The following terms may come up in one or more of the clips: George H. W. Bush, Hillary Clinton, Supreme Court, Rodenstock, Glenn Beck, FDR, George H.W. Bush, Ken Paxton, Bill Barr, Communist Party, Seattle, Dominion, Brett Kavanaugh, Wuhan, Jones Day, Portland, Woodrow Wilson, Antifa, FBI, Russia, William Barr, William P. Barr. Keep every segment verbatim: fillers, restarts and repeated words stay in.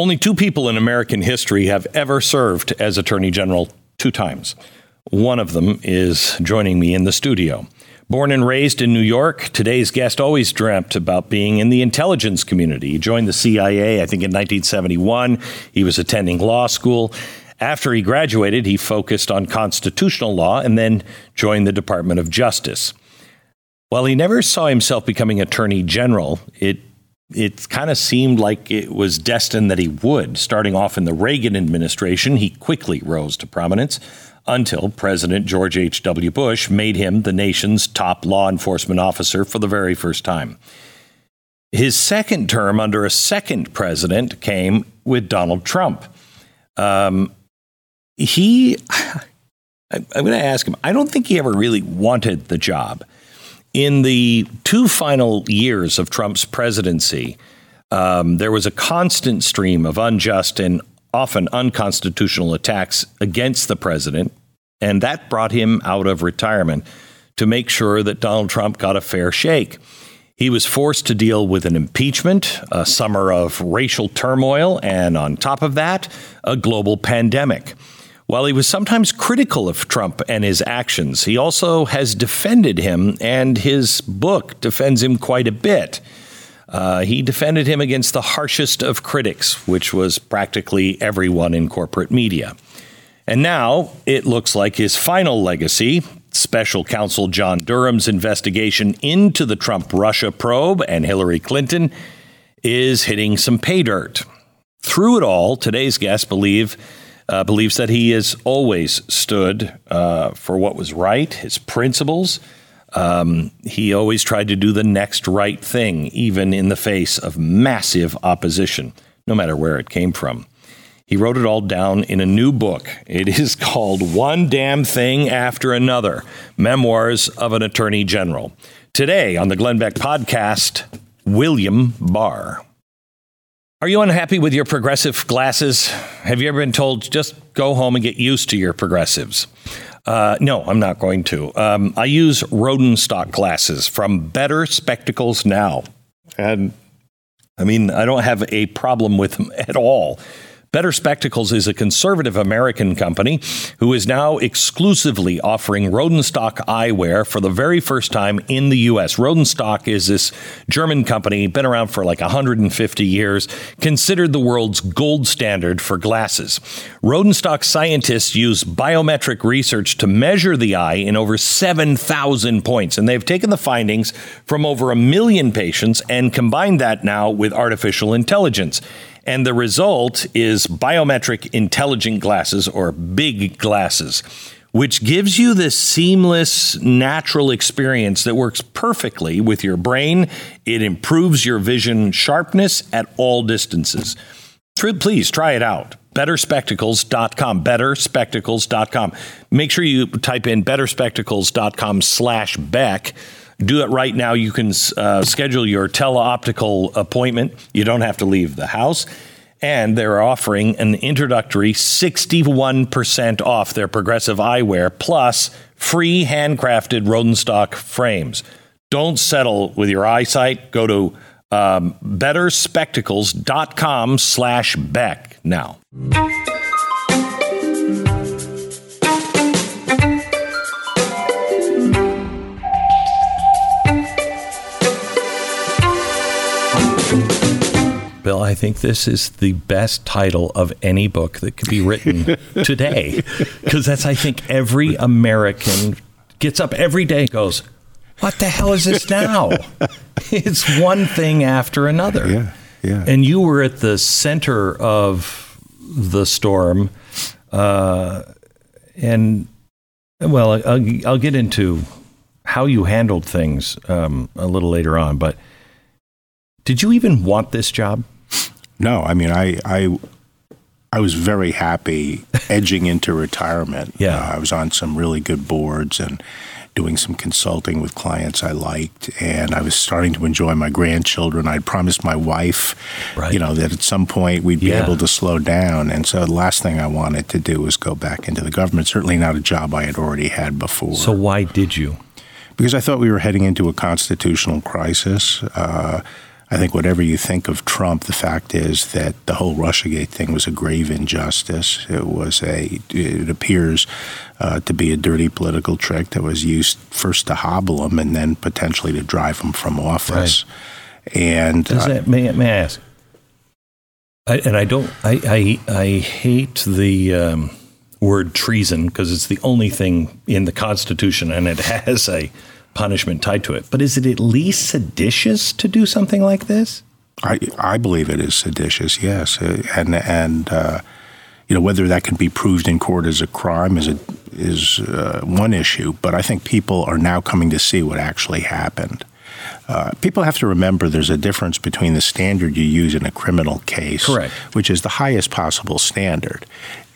Only two people in American history have ever served as Attorney General two times. One of them is joining me in the studio. Born and raised in New York, today's guest always dreamt about being in the intelligence community. He joined the C I A, I think, in nineteen seventy-one. He was attending law school. After he graduated, he focused on constitutional law and then joined the Department of Justice. While he never saw himself becoming Attorney General, it it kind of seemed like it was destined that he would. Starting off in the Reagan administration, he quickly rose to prominence until President George H W. Bush made him the nation's top law enforcement officer for the very first time. His second term under a second president came with Donald Trump. Um, he, I'm going to ask him, I don't think he ever really wanted the job. In the two final years of Trump's presidency, um, there was a constant stream of unjust and often unconstitutional attacks against the president, and that brought him out of retirement to make sure that Donald Trump got a fair shake. He was forced to deal with an impeachment, a summer of racial turmoil, and on top of that, a global pandemic. While he was sometimes critical of Trump and his actions, he also has defended him, and his book defends him quite a bit. Uh, he defended him against the harshest of critics, which was practically everyone in corporate media. And now it looks like his final legacy, special counsel John Durham's investigation into the Trump-Russia probe and Hillary Clinton, is hitting some pay dirt. Through it all, today's guest believe Uh, believes that he has always stood uh, for what was right, his principles. Um, he always tried to do the next right thing, even in the face of massive opposition, no matter where it came from. He wrote it all down in a new book. It is called One Damn Thing After Another, Memoirs of an Attorney General. Today on the Glenn Beck podcast, William Barr. Are you unhappy with your progressive glasses? Have you ever been told, just go home and get used to your progressives? Uh, no, I'm not going to. Um, I use Rodenstock glasses from Better Spectacles now. And I mean, I don't have a problem with them at all. Better Spectacles is a conservative American company who is now exclusively offering Rodenstock eyewear for the very first time in the U S. Rodenstock is this German company, been around for like one hundred fifty years, considered the world's gold standard for glasses. Rodenstock scientists use biometric research to measure the eye in over seven thousand points, and they've taken the findings from over a million patients and combined that now with artificial intelligence. And the result is biometric intelligent glasses, or big glasses, which gives you this seamless, natural experience that works perfectly with your brain. It improves your vision sharpness at all distances. Please try it out. better spectacles dot com, better spectacles dot com. Make sure you type in better spectacles dot com slash Beck. Do it right now. You can uh, schedule your teleoptical appointment. You don't have to leave the house. And they're offering an introductory sixty-one percent off their progressive eyewear, plus free handcrafted Rodenstock frames. Don't settle with your eyesight. Go to um, better spectacles dot com slash Beck now. Bill, I think this is the best title of any book that could be written today, because that's, I think, every American gets up every day and goes, what the hell is this now? It's one thing after another. Yeah, yeah. And you were at the center of the storm. Uh, and, well, I'll, I'll get into how you handled things um, a little later on, but did you even want this job? No, I mean, I I, I was very happy edging into retirement. Yeah, uh, I was on some really good boards and doing some consulting with clients I liked, and I was starting to enjoy my grandchildren. I'd promised my wife, right. you know, that at some point we'd be yeah. able to slow down. And so the last thing I wanted to do was go back into the government, certainly not a job I had already had before. So why did you? Because I thought we were heading into a constitutional crisis. Uh, I think whatever you think of Trump, the fact is that the whole Russiagate thing was a grave injustice. It was a, it appears uh, to be a dirty political trick that was used first to hobble him and then potentially to drive him from office. Right. And Does that, may, may I ask? I, and I don't, I, I, I hate the um, word treason because it's the only thing in the Constitution and it has a punishment tied to it. But is it at least seditious to do something like this? I I believe it is seditious, yes. And and uh, you know, whether that can be proved in court as a crime is a, is uh, one issue. But I think people are now coming to see what actually happened. Uh, people have to remember there's a difference between the standard you use in a criminal case, correct, which is the highest possible standard,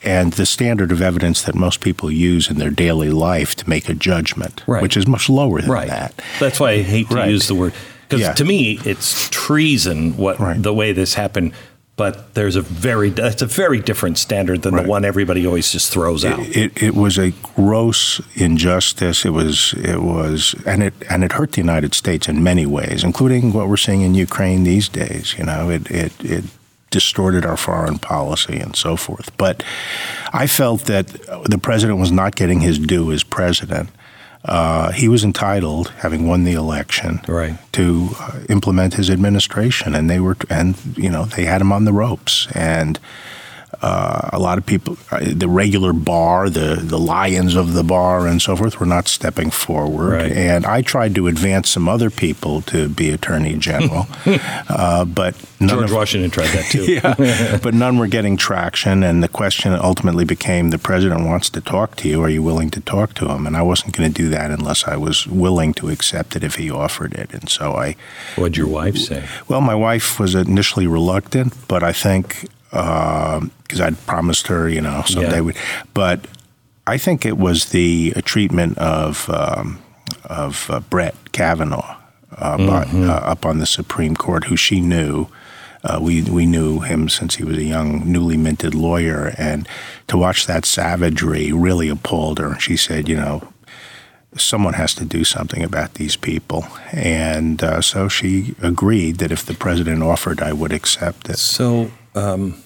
and the standard of evidence that most people use in their daily life to make a judgment, right, which is much lower than right. that. That's why I hate to right. use the word. Because yeah. to me, it's treason what right. the way this happened. But there's a very that's a very different standard than right. the one everybody always just throws out. It, it, it was a gross injustice. It was it was and it and it hurt the United States in many ways, including what we're seeing in Ukraine these days. You know, it it. it distorted our foreign policy and so forth. But I felt that the president was not getting his due as president. Uh, he was entitled, having won the election, right. to uh, implement his administration, and they were, and you know, they had him on the ropes. And uh, a lot of people, the regular bar, the the lions of the bar, and so forth, were not stepping forward. Right. And I tried to advance some other people to be attorney general, uh, but none George of, Washington tried that too. yeah, but none were getting traction. And the question ultimately became: the president wants to talk to you. Are you willing to talk to him? And I wasn't going to do that unless I was willing to accept it if he offered it. And so I. What'd your wife say? Well, my wife was initially reluctant, but I think. Because uh, I'd promised her, you know, someday. Yeah. We'd, but I think it was the treatment of um, of uh, Brett Kavanaugh uh, mm-hmm. by, uh, up on the Supreme Court, who she knew. Uh, we we knew him since he was a young, newly minted lawyer, and to watch that savagery really appalled her. And she said, you know, someone has to do something about these people. And uh, so she agreed that if the president offered, I would accept it. So. Um,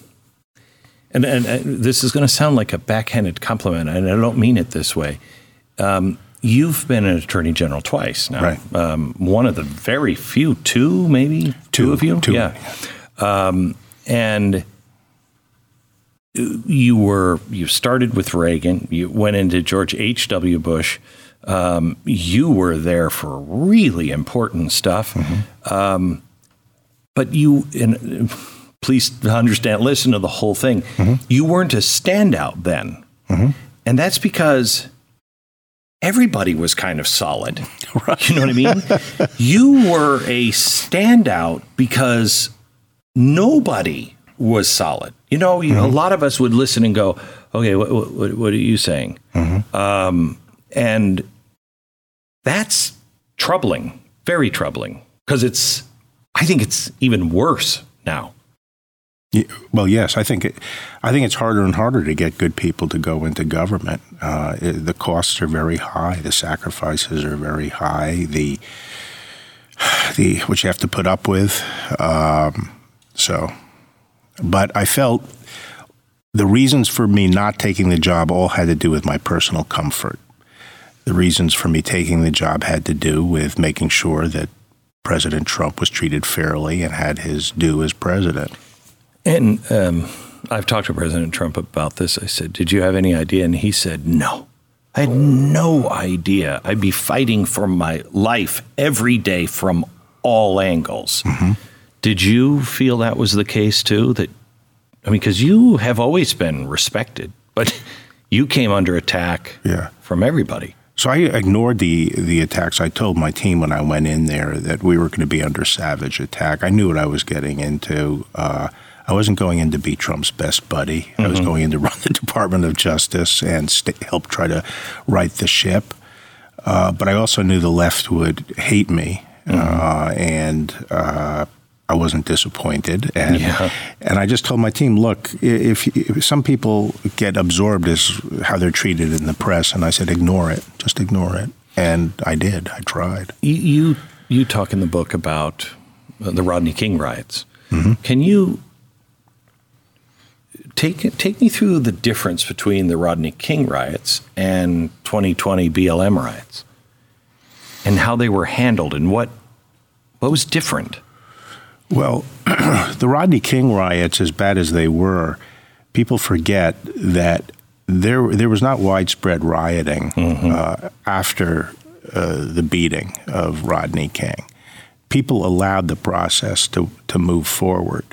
and, and and this is going to sound like a backhanded compliment, and I don't mean it this way. Um, you've been an attorney general twice now. Right. Um, one of the very few, two maybe, two, two of you? Two. Yeah. Um, and you were, you started with Reagan, you went into George H W. Bush. Um, you were there for really important stuff. Mm-hmm. Um, but you... in. Please understand, listen to the whole thing. Mm-hmm. You weren't a standout then. Mm-hmm. And that's because everybody was kind of solid. Right. You know what I mean? You were a standout because nobody was solid. You know, you, mm-hmm. a lot of us would listen and go, okay, what, what, what are you saying? Mm-hmm. Um, and that's troubling, very troubling, because it's, I think it's even worse now. Well, yes, I think it, I think it's harder and harder to get good people to go into government. Uh, it, the costs are very high. The sacrifices are very high. The the which you have to put up with. Um, so, but I felt the reasons for me not taking the job all had to do with my personal comfort. The reasons for me taking the job had to do with making sure that President Trump was treated fairly and had his due as president. And um, I've talked to President Trump about this. I said, did you have any idea? And he said, no, I had no idea. I'd be fighting for my life every day from all angles. Mm-hmm. Did you feel that was the case, too? That I mean, because you have always been respected, but you came under attack yeah. from everybody. So I ignored the the attacks. I told my team when I went in there that we were going to be under savage attack. I knew what I was getting into. Uh I wasn't going in to be Trump's best buddy. Mm-hmm. I was going in to run the Department of Justice and st- help try to right the ship. Uh, but I also knew the left would hate me, mm-hmm. uh, and uh, I wasn't disappointed. And yeah. and I just told my team, look, if, if some people get absorbed as how they're treated in the press, and I said, ignore it, just ignore it. And I did. I tried. You you, you talk in the book about uh, the Rodney King riots. Mm-hmm. Can you take take me through the difference between the Rodney King riots and twenty twenty B L M riots and how they were handled and what what was different? Well, the Rodney King riots, as bad as they were, people forget that there there was not widespread rioting mm-hmm. uh, after uh, the beating of Rodney King. People allowed the process to, to move forward.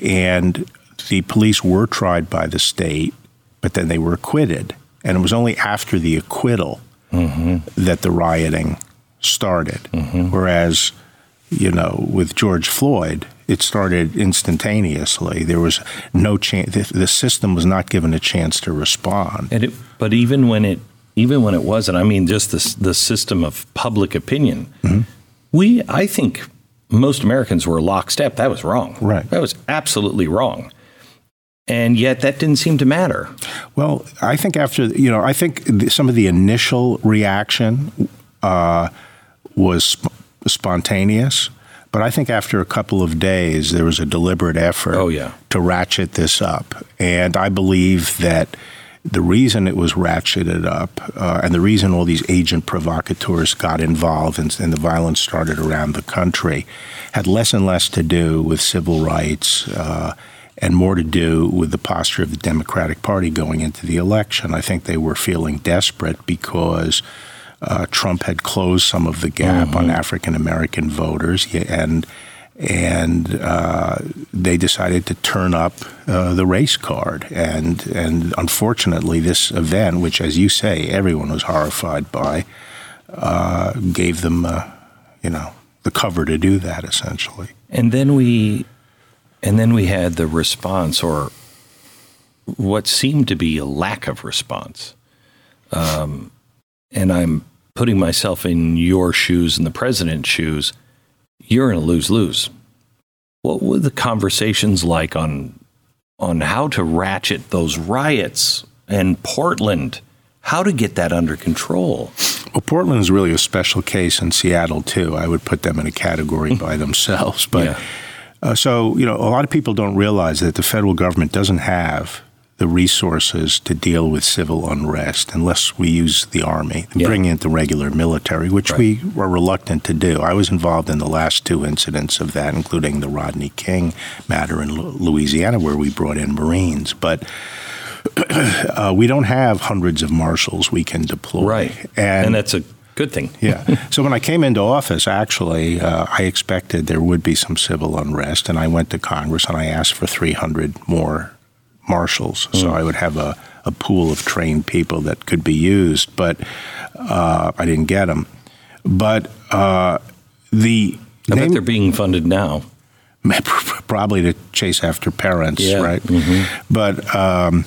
And the police were tried by the state, but then they were acquitted. And it was only after the acquittal mm-hmm. that the rioting started. Mm-hmm. Whereas, you know, with George Floyd, it started instantaneously. There was no chance. The, the system was not given a chance to respond. And it, but even when it, even when it wasn't, I mean, just the the system of public opinion. Mm-hmm. We, I think, most Americans were lockstep. That was wrong. Right. That was absolutely wrong. And yet that didn't seem to matter. Well, I think after you know, I think some of the initial reaction uh, was sp- spontaneous. But I think after a couple of days, there was a deliberate effort oh, yeah. to ratchet this up. And I believe that the reason it was ratcheted up uh, and the reason all these agent provocateurs got involved and, and the violence started around the country had less and less to do with civil rights uh, and more to do with the posture of the Democratic Party going into the election. I think they were feeling desperate because Uh, Trump had closed some of the gap mm-hmm. on African-American voters, and and uh, they decided to turn up uh, the race card. And and unfortunately, this event, which, as you say, everyone was horrified by, uh, gave them, uh, you know, the cover to do that, essentially. And then we, and then we had the response, or what seemed to be a lack of response. Um, And I'm putting myself in your shoes and the president's shoes. You're in a lose-lose. What were the conversations like on on how to ratchet those riots and Portland? How to get that under control? Well, Portland is really a special case, in Seattle too. I would put them in a category by themselves. But yeah. uh, so you know, a lot of people don't realize that the federal government doesn't have the resources to deal with civil unrest unless we use the army and yeah. bring in the regular military, which right. we were reluctant to do. I was involved in the last two incidents of that, including the Rodney King matter in Louisiana, where we brought in Marines. But uh, we don't have hundreds of marshals we can deploy. Right. And, and that's a good thing. yeah. So when I came into office, actually, uh, I expected there would be some civil unrest, and I went to Congress and I asked for three hundred more marshals, so mm. I would have a, a pool of trained people that could be used, but uh, I didn't get them. But uh, the I name, bet they're being funded now, probably to chase after parents, yeah. right? Mm-hmm. But um,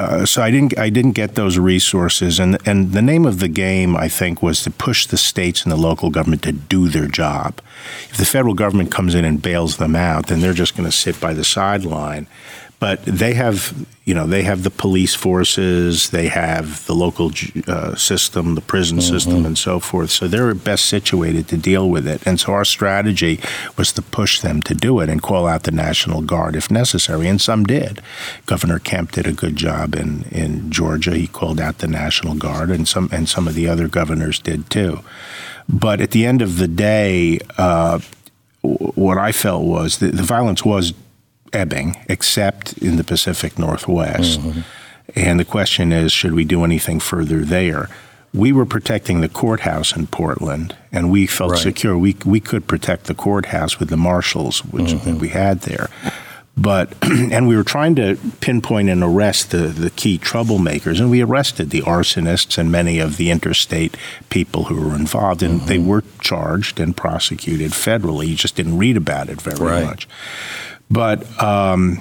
uh, so I didn't I didn't get those resources, and and the name of the game, I think, was to push the states and the local government to do their job. If the federal government comes in and bails them out, then they're just going to sit by the sideline. But they have, you know, they have the police forces, they have the local uh, system, the prison mm-hmm. system, and so forth. So they're best situated to deal with it. And so our strategy was to push them to do it and call out the National Guard if necessary. And some did. Governor Kemp did a good job in, in Georgia. He called out the National Guard, and some and some of the other governors did too. But at the end of the day, uh, what I felt was that the violence was ebbing, except in the Pacific Northwest. Mm-hmm. And the question is, should we do anything further there? We were protecting the courthouse in Portland, and we felt right. secure. We we could protect the courthouse with the marshals, which mm-hmm. we had there. But and we were trying to pinpoint and arrest the, the key troublemakers, and we arrested the arsonists and many of the interstate people who were involved, and mm-hmm. they were charged and prosecuted federally. You just didn't read about it very right. much. But um,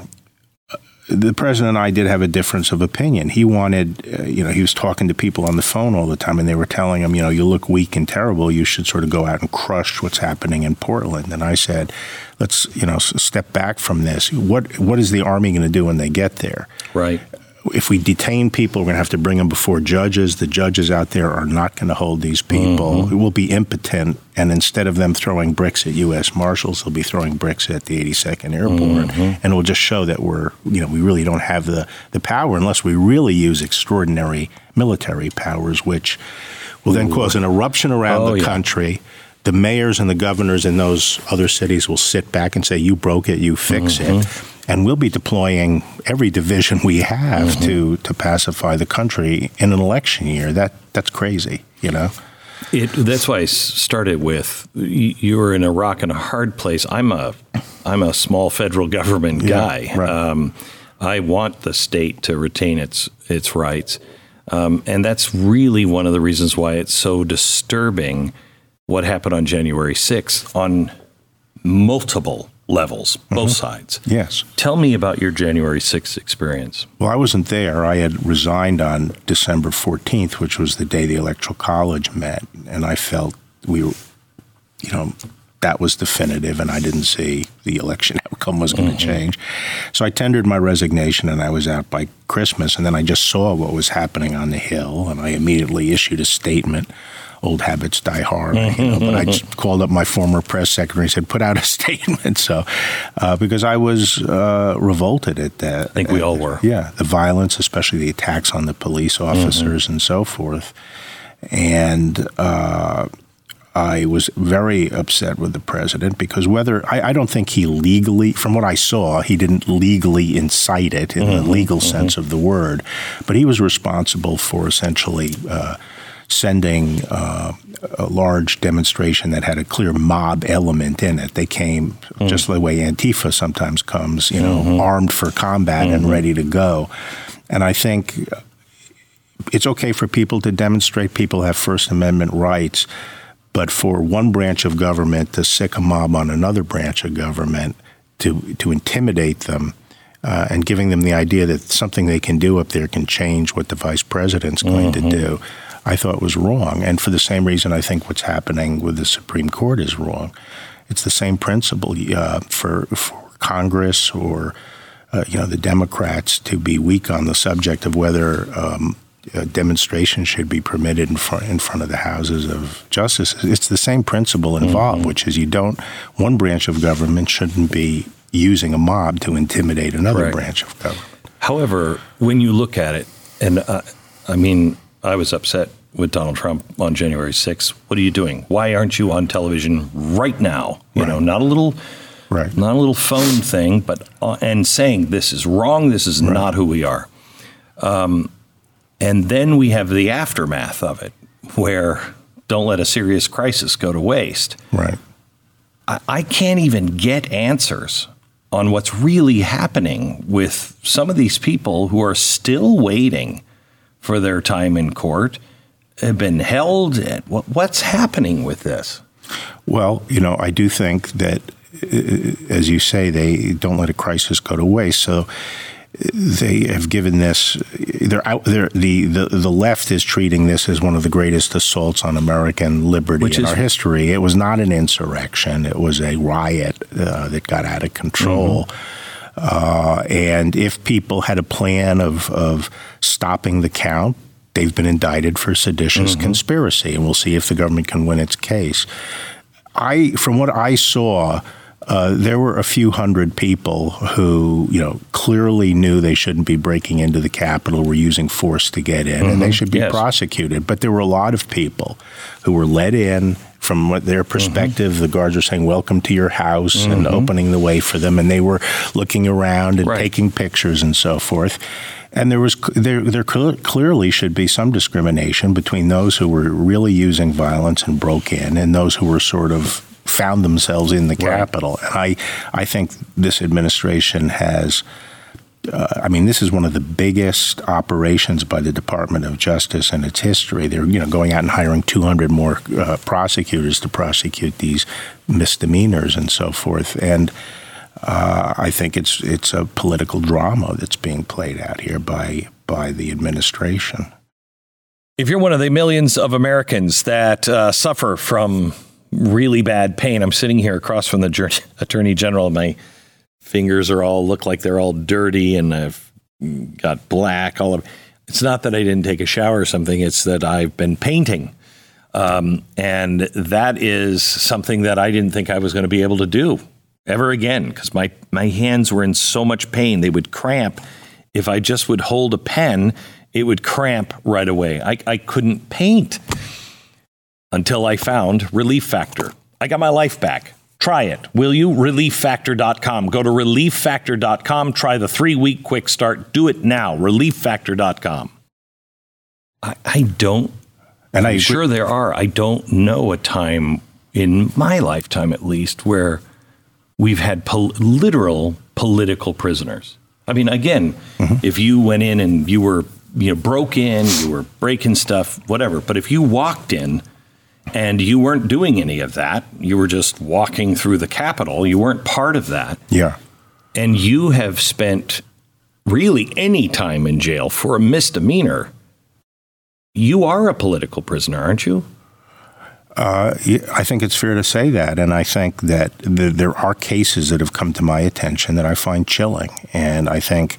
the president and I did have a difference of opinion. He wanted, uh, you know, he was talking to people on the phone all the time, and they were telling him, you know, you look weak and terrible. You should sort of go out and crush what's happening in Portland. And I said, let's, you know, step back from this. What What is the army going to do when they get there? Right. if we detain people, we're going to have to bring them before judges. The judges out there are not going to hold these people. Mm-hmm. It will be impotent. And instead of them throwing bricks at U S Marshals, they'll be throwing bricks at the eighty-second Airport. Mm-hmm. And it will just show that we're, you know, we really don't have the, the power unless we really use extraordinary military powers, which will then Ooh. cause an eruption around oh, the country. Yeah. The mayors and the governors in those other cities will sit back and say, you broke it, you fix mm-hmm. it. And we'll be deploying every division we have mm-hmm. to, to pacify the country in an election year. That that's crazy, you know? It, that's why I started with, you were in Iraq in a hard place. I'm a, I'm a small federal government guy. Yeah, right. um, I want the state to retain its, its rights. Um, and that's really one of the reasons why it's so disturbing what happened on January sixth on multiple levels, both mm-hmm. sides. Yes. Tell me about your January sixth experience. Well, I wasn't there. I had resigned on December fourteenth, which was the day the Electoral College met, and I felt we were, you know, that was definitive, and I didn't see the election outcome was going to mm-hmm. change. So I tendered my resignation, and I was out by Christmas, and then I just saw what was happening on the Hill, and I immediately issued a statement. Old habits die hard, you know, but I just called up my former press secretary and said, put out a statement. So, uh, because I was uh, revolted at that. I think we at, all were. Yeah. The violence, especially the attacks on the police officers mm-hmm. and so forth. And uh, I was very upset with the president because whether, I, I don't think he legally, from what I saw, he didn't legally incite it in mm-hmm. the legal mm-hmm. sense of the word, but he was responsible for essentially uh sending uh, a large demonstration that had a clear mob element in it. They came mm-hmm. just the way Antifa sometimes comes, you know, mm-hmm. armed for combat mm-hmm. and ready to go. And I think it's okay for people to demonstrate. People have First Amendment rights. But for one branch of government to sic a mob on another branch of government, to to intimidate them, Uh, and giving them the idea that something they can do up there can change what the vice president's going mm-hmm. to do, I thought was wrong. And for the same reason, I think what's happening with the Supreme Court is wrong. It's the same principle uh, for, for Congress or uh, you know, the Democrats to be weak on the subject of whether um, a demonstration should be permitted in front, in front of the houses of justice. It's the same principle involved, mm-hmm. which is you don't – one branch of government shouldn't be – using a mob to intimidate another Correct. branch of government. However, when you look at it, and uh, I mean, I was upset with Donald Trump on January sixth. What are you doing? Why aren't you on television right now? You right. know, not a little, right. not a little phone thing, but uh, and saying this is wrong. This is right. not who we are. Um, and then we have the aftermath of it, where don't let a serious crisis go to waste. Right. I, I can't even get answers on what's really happening with some of these people who are still waiting for their time in court, have been held. What's happening with this? Well, you know, I do think that, as you say, they don't let a crisis go to waste. So they have given this, they're out there, the, the, the left is treating this as one of the greatest assaults on American liberty Which in is, our history. It was not an insurrection. It was a riot uh, that got out of control. Mm-hmm. Uh, and if people had a plan of, of stopping the count, they've been indicted for seditious mm-hmm. conspiracy. And we'll see if the government can win its case. I, from what I saw, Uh, there were a few hundred people who, you know, clearly knew they shouldn't be breaking into the Capitol, were using force to get in, mm-hmm. and they should be yes. prosecuted. But there were a lot of people who were let in from what their perspective. Mm-hmm. The guards were saying, welcome to your house, mm-hmm. and opening the way for them. And they were looking around and right. taking pictures and so forth. And there was there there clearly should be some discrimination between those who were really using violence and broke in and those who were sort of found themselves in the Capitol. And I, I think this administration has, uh, I mean, this is one of the biggest operations by the Department of Justice in its history. They're, you know, going out and hiring two hundred more uh, prosecutors to prosecute these misdemeanors and so forth. And uh, I think it's it's a political drama that's being played out here by by the administration. If you're one of the millions of Americans that uh, suffer from really bad pain. I'm sitting here across from the Attorney General. And my fingers are all look like they're all dirty, and I've got black all over. It's not that I didn't take a shower or something. It's that I've been painting. Um, and that is something that I didn't think I was going to be able to do ever again, because my, my hands were in so much pain. They would cramp. If I just would hold a pen, it would cramp right away. I, I couldn't paint until I found Relief Factor. I got my life back. Try it. Will you? relief factor dot com. Go to relief factor dot com. Try the three-week quick start. Do it now. relief factor dot com. I, I don't, and I'm I sure agree. There are. I don't know a time in my lifetime, at least, where we've had pol- literal political prisoners. I mean, again, mm-hmm. if you went in and you were, you know, broke in, you were breaking stuff, whatever. But if you walked in and you weren't doing any of that, you were just walking through the Capitol, you weren't part of that. Yeah. And you have spent really any time in jail for a misdemeanor, you are a political prisoner, aren't you? Uh, I think it's fair to say that, and I think that the, there are cases that have come to my attention that I find chilling, and I think,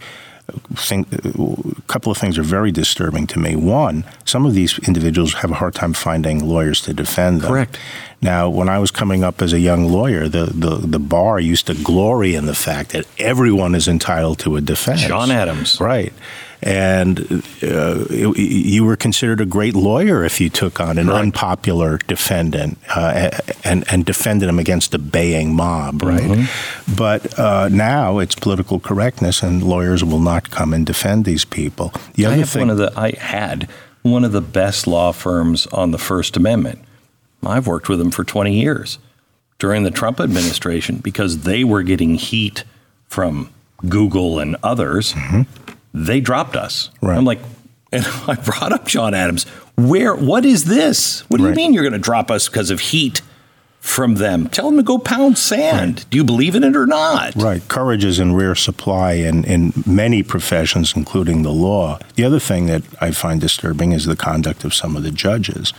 think a couple of things are very disturbing to me. One, some of these individuals have a hard time finding lawyers to defend them. Correct. Now, when I was coming up as a young lawyer, the, the, the bar used to glory in the fact that everyone is entitled to a defense. John Adams. Right. And uh, it, you were considered a great lawyer if you took on an right. unpopular defendant uh, and, and defended him against a baying mob, right? Mm-hmm. But uh, now it's political correctness, and lawyers will not come and defend these people. The other I have thing- one of the I had one of the best law firms on the First Amendment. I've worked with them for twenty years during the Trump administration because they were getting heat from Google and others. Mm-hmm. They dropped us. Right. I'm like, and I brought up John Adams. Where? What is this? What do right. you mean you're going to drop us because of heat from them? Tell them to go pound sand. Right. Do you believe in it or not? Right. Courage is in rare supply in, in many professions, including the law. The other thing that I find disturbing is the conduct of some of the judges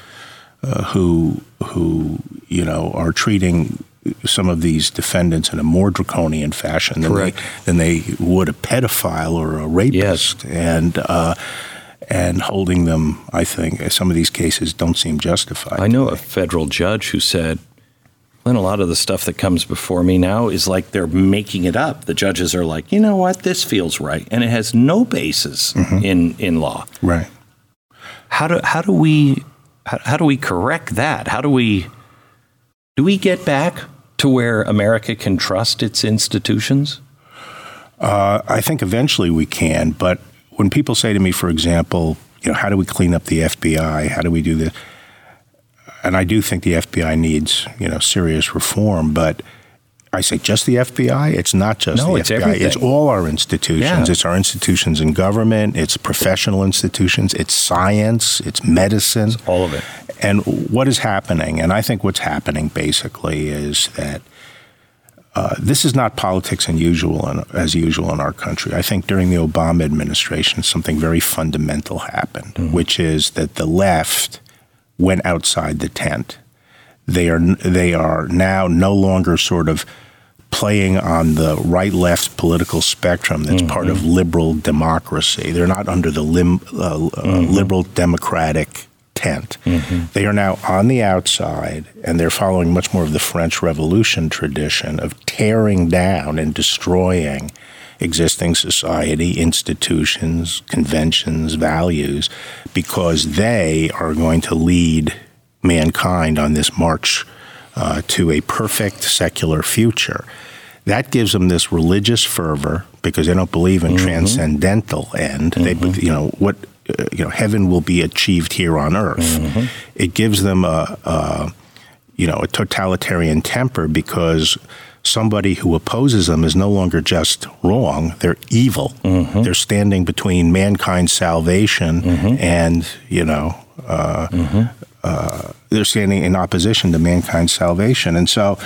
uh, who, who, you know, are treating some of these defendants in a more draconian fashion than, they, than they would a pedophile or a rapist. Yes. And uh, and holding them, I think, some of these cases don't seem justified. I know a federal judge who said, Glenn, a lot of the stuff that comes before me now is like they're making it up. The judges are like, you know what, this feels right. And it has no basis mm-hmm. in, in law. Right. How do, how do we, how, how do we correct that? How do we, do we get back to where America can trust its institutions? Uh, I think eventually we can. But when people say to me, for example, you know, how do we clean up the F B I? How do we do this? And I do think the F B I needs, you know, serious reform. But I say just the F B I? It's not just no, the it's F B I. Everything. It's all our institutions. Yeah. It's our institutions in government. It's professional institutions. It's science. It's medicine. It's all of it. And what is happening, and I think what's happening basically is that uh, this is not politics unusual in, as usual in our country. I think during the Obama administration, something very fundamental happened, mm-hmm. which is that the left went outside the tent. They are they are now no longer sort of playing on the right-left political spectrum that's mm-hmm. part of liberal democracy. They're not under the lim, uh, mm-hmm. liberal democratic tent. Mm-hmm. They are now on the outside, and they're following much more of the French Revolution tradition of tearing down and destroying existing society, institutions, conventions, values, because they are going to lead mankind on this march uh, to a perfect secular future. That gives them this religious fervor because they don't believe in mm-hmm. transcendental end. Mm-hmm. They, you know, what you know, heaven will be achieved here on earth. Mm-hmm. It gives them a, a, you know, a totalitarian temper because somebody who opposes them is no longer just wrong; they're evil. Mm-hmm. They're standing between mankind's salvation mm-hmm. and, you know, uh, mm-hmm. uh, they're standing in opposition to mankind's salvation, and so.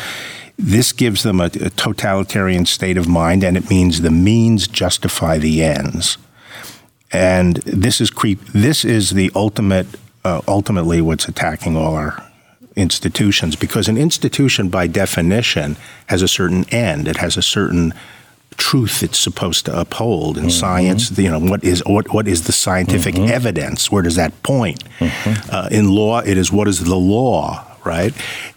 This gives them a, a totalitarian state of mind, and it means the means justify the ends. And this is creep. This is the ultimate, uh, ultimately, what's attacking all our institutions, because an institution, by definition, has a certain end. It has a certain truth it's supposed to uphold in mm-hmm. science. You know, what is what, what is the scientific mm-hmm. evidence? Where does that point? Mm-hmm. Uh, in law, it is what is the law, right?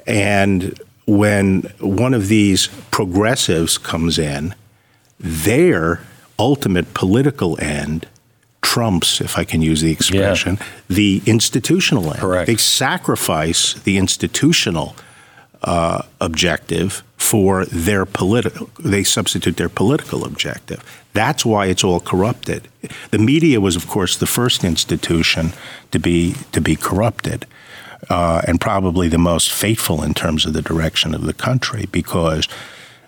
And when one of these progressives comes in, their ultimate political end trumps, if I can use the expression, yeah. the institutional end. Correct. They sacrifice the institutional uh, objective for their political, they substitute their political objective. That's why it's all corrupted. The media was, of course, the first institution to be to be corrupted. Uh, and probably the most fateful in terms of the direction of the country, because,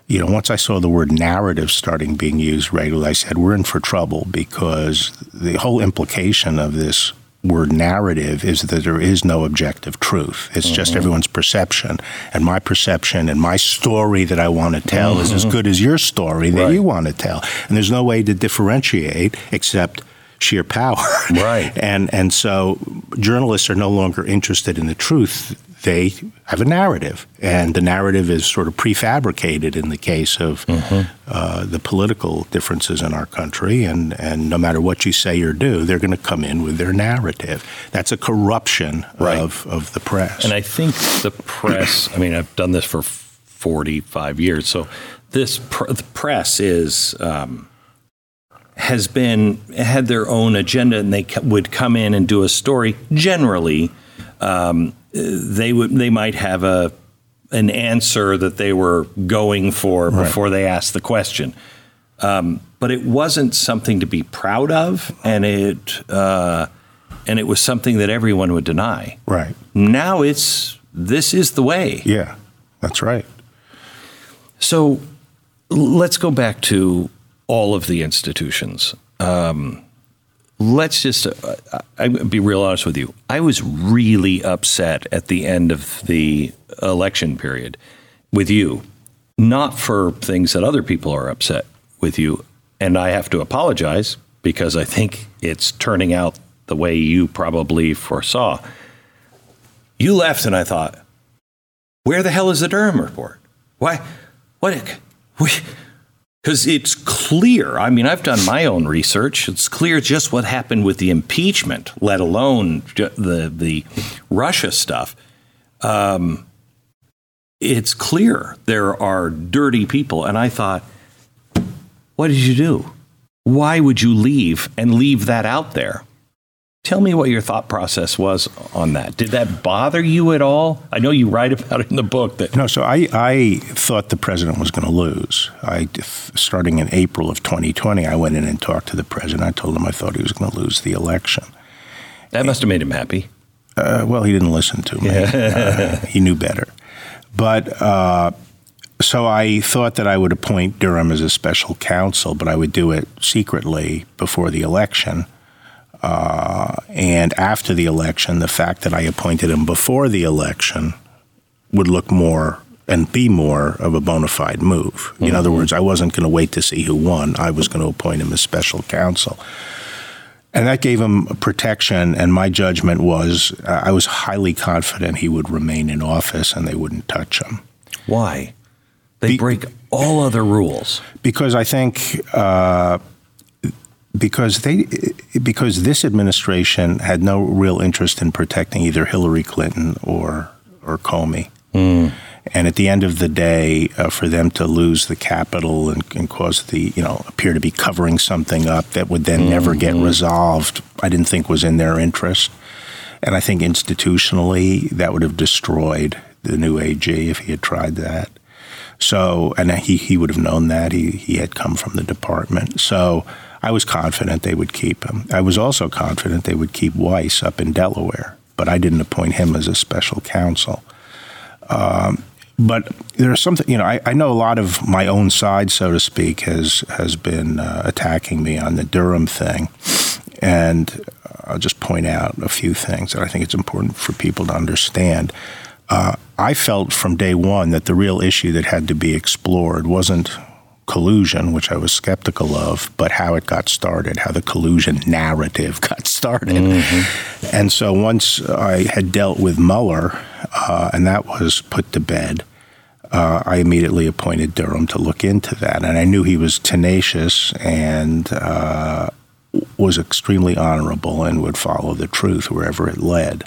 you know, once I saw the word narrative starting being used regularly, I said, we're in for trouble, because the whole implication of this word narrative is that there is no objective truth. It's mm-hmm. just everyone's perception, and my perception and my story that I want to tell mm-hmm. is as good as your story right. that you want to tell. And there's no way to differentiate except sheer power. Right. And and so journalists are no longer interested in the truth. They have a narrative, and the narrative is sort of prefabricated in the case of mm-hmm. uh, the political differences in our country, and, and no matter what you say or do, they're going to come in with their narrative. That's a corruption right. of, of the press. And I think the press, I mean, I've done this for forty-five years, so this pr- the press is... Um, has been, had their own agenda, and they co- would come in and do a story. Generally, um, they would, they might have a, an answer that they were going for right. before they asked the question. Um, but it wasn't something to be proud of, and it, uh, and it was something that everyone would deny. Right. Now it's, this is the way. Yeah, that's right. So let's go back to all of the institutions. Um, let's just, uh, I'll be real honest with you. I was really upset at the end of the election period with you, not for things that other people are upset with you. And I have to apologize, because I think it's turning out the way you probably foresaw. You left and I thought, where the hell is the Durham report? Why, what, we, because it's clear. I mean, I've done my own research. It's clear just what happened with the impeachment, let alone the the Russia stuff. Um, it's clear there are dirty people. And I thought, what did you do? Why would you leave and leave that out there? Tell me what your thought process was on that. Did that bother you at all? I know you write about it in the book. That no, so I, I thought the president was going to lose. I, starting in April of twenty twenty, I went in and talked to the president. I told him I thought he was going to lose the election. That must have made him happy. Uh, well, he didn't listen to me. uh, he knew better. But uh, so I thought that I would appoint Durham as a special counsel, but I would do it secretly before the election. Uh, and after the election, the fact that I appointed him before the election would look more and be more of a bona fide move. Mm-hmm. In other words, I wasn't going to wait to see who won. I was going to appoint him as special counsel. And that gave him protection, and my judgment was uh, I was highly confident he would remain in office and they wouldn't touch him. Why? They Be- break all other rules. Because I think... Uh, Because they, because this administration had no real interest in protecting either Hillary Clinton or or Comey, mm. and at the end of the day, uh, for them to lose the Capitol and, and cause the you know appear to be covering something up that would then mm. never get mm. resolved, I didn't think was in their interest, and I think institutionally that would have destroyed the new A G if he had tried that. So, and he he would have known that he he had come from the department, so. I was confident they would keep him. I was also confident they would keep Weiss up in Delaware, but I didn't appoint him as a special counsel. Um, but there's something, you know, I, I know a lot of my own side, so to speak, has has been uh, attacking me on the Durham thing. And I'll just point out a few things that I think it's important for people to understand. Uh, I felt from day one that the real issue that had to be explored wasn't collusion, which I was skeptical of, but how it got started, how the collusion narrative got started. Mm-hmm. And so once I had dealt with Mueller, uh, and that was put to bed, uh, I immediately appointed Durham to look into that. And I knew he was tenacious and uh, was extremely honorable and would follow the truth wherever it led.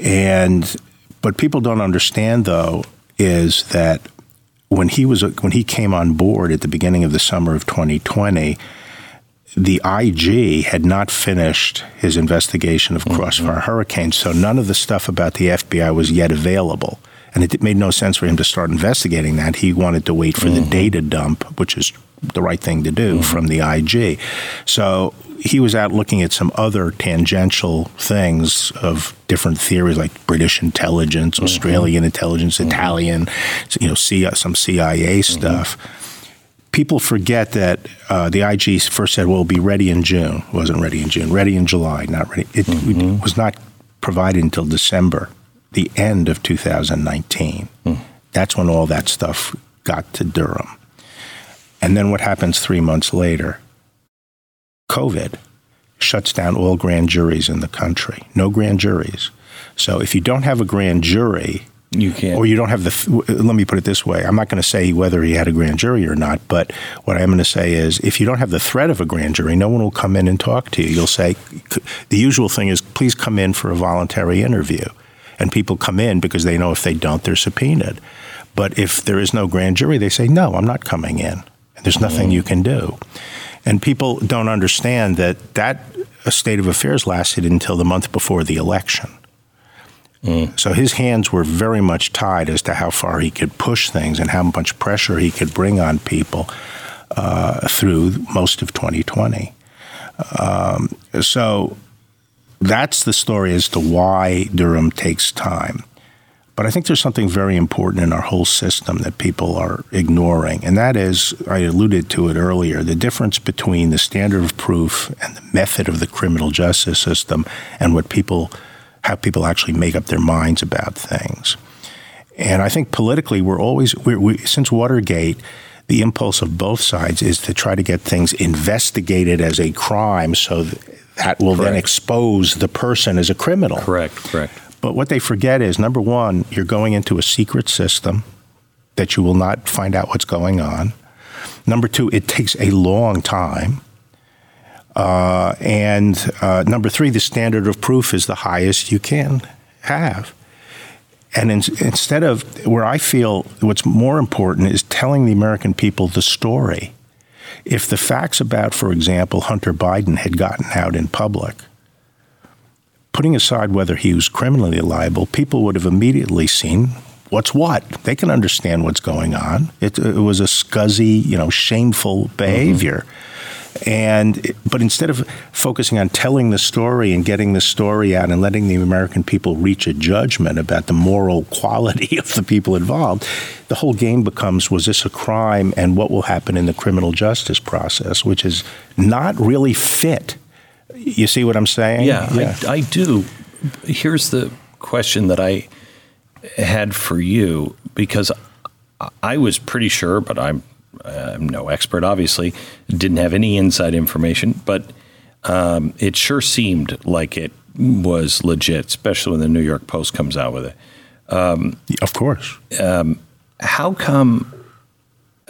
And what people don't understand, though, is that when he was when he came on board at the beginning of the summer of twenty twenty, the I G had not finished his investigation of Crossfire mm-hmm. Hurricane, so none of the stuff about the F B I was yet available. And it made no sense for him to start investigating that. He wanted to wait for mm-hmm. the data dump, which is the right thing to do, mm-hmm. from the I G. So he was out looking at some other tangential things of different theories, like British intelligence, mm-hmm. Australian intelligence, mm-hmm. Italian, you know, some C I A stuff. Mm-hmm. People forget that uh, the I G first said, well, it'll be ready in June. It wasn't ready in June. Ready in July, not ready. It, mm-hmm. it was not provided until December, the end of two thousand nineteen. Mm. That's when all that stuff got to Durham. And then what happens three months later? COVID shuts down all grand juries in the country. No grand juries. So if you don't have a grand jury— You can't. Or you don't have the, let me put it this way. I'm not going to say whether he had a grand jury or not, but what I'm going to say is if you don't have the threat of a grand jury, no one will come in and talk to you. You'll say, the usual thing is, please come in for a voluntary interview. And people come in because they know if they don't, they're subpoenaed. But if there is no grand jury, they say, no, I'm not coming in. And there's nothing mm-hmm. you can do. And people don't understand that that state of affairs lasted until the month before the election. Mm. So his hands were very much tied as to how far he could push things and how much pressure he could bring on people uh, through most of twenty twenty. Um, so that's the story as to why Durham takes time. But I think there's something very important in our whole system that people are ignoring, and that is, I alluded to it earlier, the difference between the standard of proof and the method of the criminal justice system and what people how people actually make up their minds about things. And I think politically, we're always, we're, we, since Watergate, the impulse of both sides is to try to get things investigated as a crime so that will correct. Then expose the person as a criminal. Correct, correct. But what they forget is, number one, you're going into a secret system that you will not find out what's going on. Number two, it takes a long time. Uh, and uh, number three, the standard of proof is the highest you can have. And in, instead of where I feel what's more important is telling the American people the story. If the facts about, for example, Hunter Biden had gotten out in public, putting aside whether he was criminally liable, people would have immediately seen what's what. They can understand what's going on. It, it was a scuzzy, you know, shameful behavior. Mm-hmm. And but instead of focusing on telling the story and getting the story out and letting the American people reach a judgment about the moral quality of the people involved, the whole game becomes, was this a crime and what will happen in the criminal justice process, which is not really fit. You see what I'm saying? Yeah, yeah. I, I do. Here's the question that I had for you, because I was pretty sure, but I'm I'm no expert, obviously, didn't have any inside information, but um, it sure seemed like it was legit, especially when the New York Post comes out with it. Um, of course. Um, how come,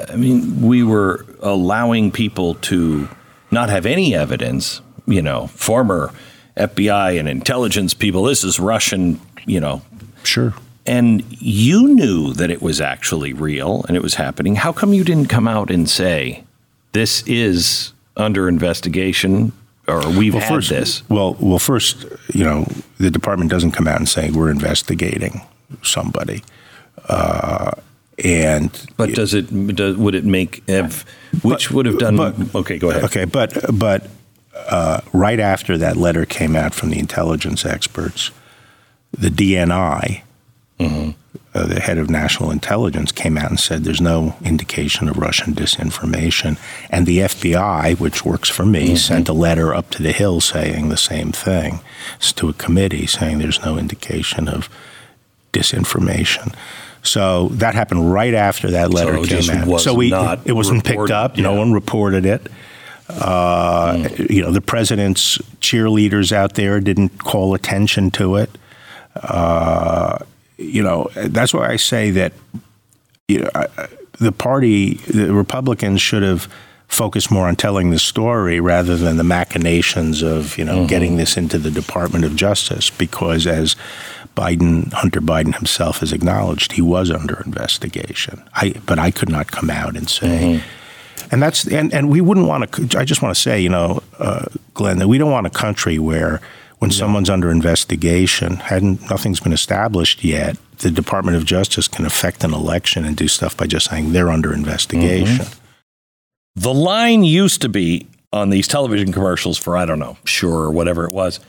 I mean, we were allowing people to not have any evidence, you know, former F B I and intelligence people, this is Russian, you know. Sure. And you knew that it was actually real and it was happening. How come you didn't come out and say, this is under investigation or we've well, had first, this? Well, well, first, you know, the department doesn't come out and say we're investigating somebody. Uh, and But does it does, would it make if, which but, would have done? But, OK, go ahead. OK, but but uh, right after that letter came out from the intelligence experts, the D N I. Mm-hmm. Uh, the head of national intelligence came out and said there's no indication of Russian disinformation. And the F B I, which works for me, mm-hmm. sent a letter up to the Hill saying the same thing. It's to a committee saying there's no indication of disinformation. So that happened right after that letter so came out. So we, not it wasn't reported, picked up. Yeah. No one reported it. Uh, mm. You know, the president's cheerleaders out there didn't call attention to it. Uh You know, that's why I say that you know, I, I, the party, the Republicans should have focused more on telling the story rather than the machinations of, you know, mm-hmm. getting this into the Department of Justice, because as Biden, Hunter Biden himself has acknowledged, he was under investigation. I, but I could not come out and say, mm-hmm. and that's, and, and we wouldn't want to, I just want to say, you know, uh, Glenn, that we don't want a country where when no. someone's under investigation, hadn't, nothing's been established yet, the Department of Justice can affect an election and do stuff by just saying they're under investigation. Mm-hmm. The line used to be on these television commercials for, I don't know, Sure or whatever it was,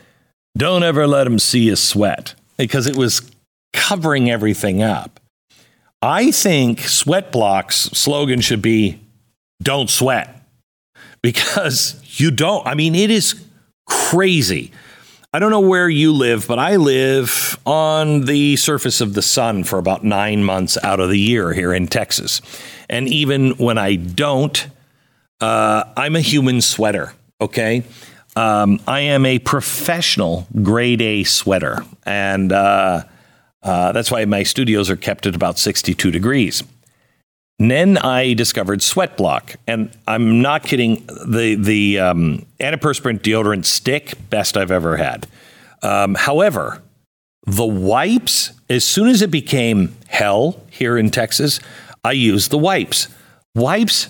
don't ever let them see you sweat, because it was covering everything up. I think Sweat Block's slogan should be, don't sweat, because you don't. I mean, it is crazy. I don't know where you live, but I live on the surface of the sun for about nine months out of the year here in Texas. And even when I don't, Uh, I'm a human sweater, okay? Um, I am a professional grade A sweater, and uh, uh, that's why my studios are kept at about sixty-two degrees. And then I discovered Sweat Block, and I'm not kidding, the, the um, antiperspirant deodorant stick, best I've ever had. Um, however, the wipes, as soon as it became hell here in Texas, I used the wipes. Wipes,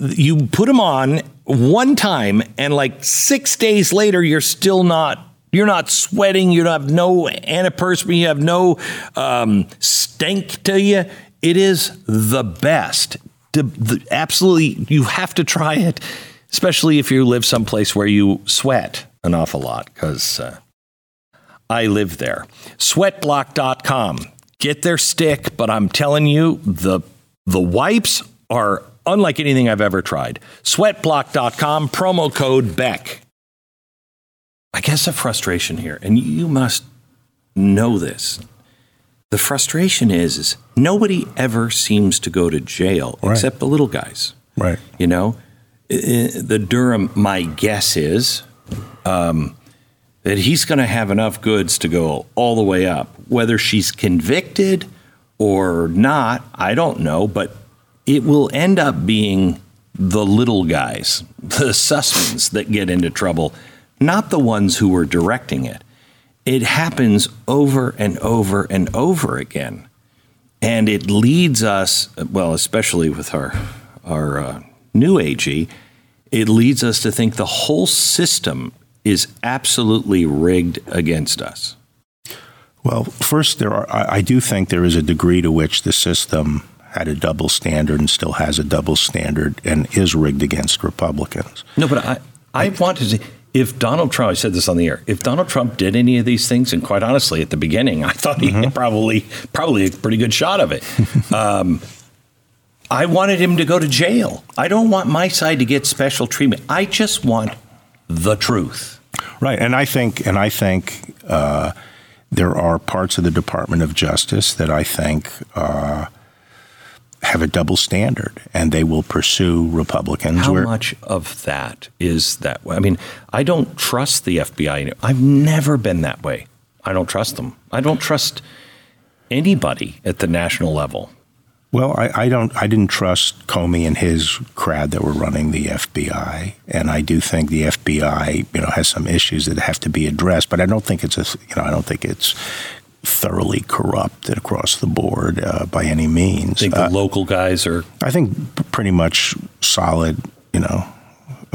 you put them on one time and like six days later, you're still not you're not sweating. You don't have no antiperspirant. You have no um, stink to you. It is the best. The, the, absolutely. You have to try it, especially if you live someplace where you sweat an awful lot, because uh, I live there. sweat block dot com. Get their stick. But I'm telling you, the the wipes are unlike anything I've ever tried. sweat block dot com, promo code Beck. I guess the frustration here, and you must know this, the frustration is, is nobody ever seems to go to jail, right, except the little guys. Right. You know, the Durham, my guess is um, that he's going to have enough goods to go all the way up. Whether she's convicted or not, I don't know, but it will end up being the little guys, the suspects that get into trouble, not the ones who were directing it. It happens over and over and over again. And it leads us, well, especially with our, our uh, new A G, it leads us to think the whole system is absolutely rigged against us. Well, first, there are, I do think there is a degree to which the system had a double standard and still has a double standard and is rigged against Republicans. No, but I, I, I wanted to, if Donald Trump, I said this on the air, if Donald Trump did any of these things, and quite honestly, at the beginning, I thought he mm-hmm. had probably, probably a pretty good shot of it. um, I wanted him to go to jail. I don't want my side to get special treatment. I just want the truth. Right. And I think, and I think uh, there are parts of the Department of Justice that I think uh have a double standard, and they will pursue Republicans. How where- much of that is that way? I mean, I don't trust the F B I. I've never been that way. I don't trust them. I don't trust anybody at the national level. Well, I, I don't. I didn't trust Comey and his crowd that were running the F B I, and I do think the F B I, you know, has some issues that have to be addressed. But I don't think it's a, you know, I don't think it's thoroughly corrupt across the board uh, by any means. I think the uh, local guys are... I think pretty much solid, you know,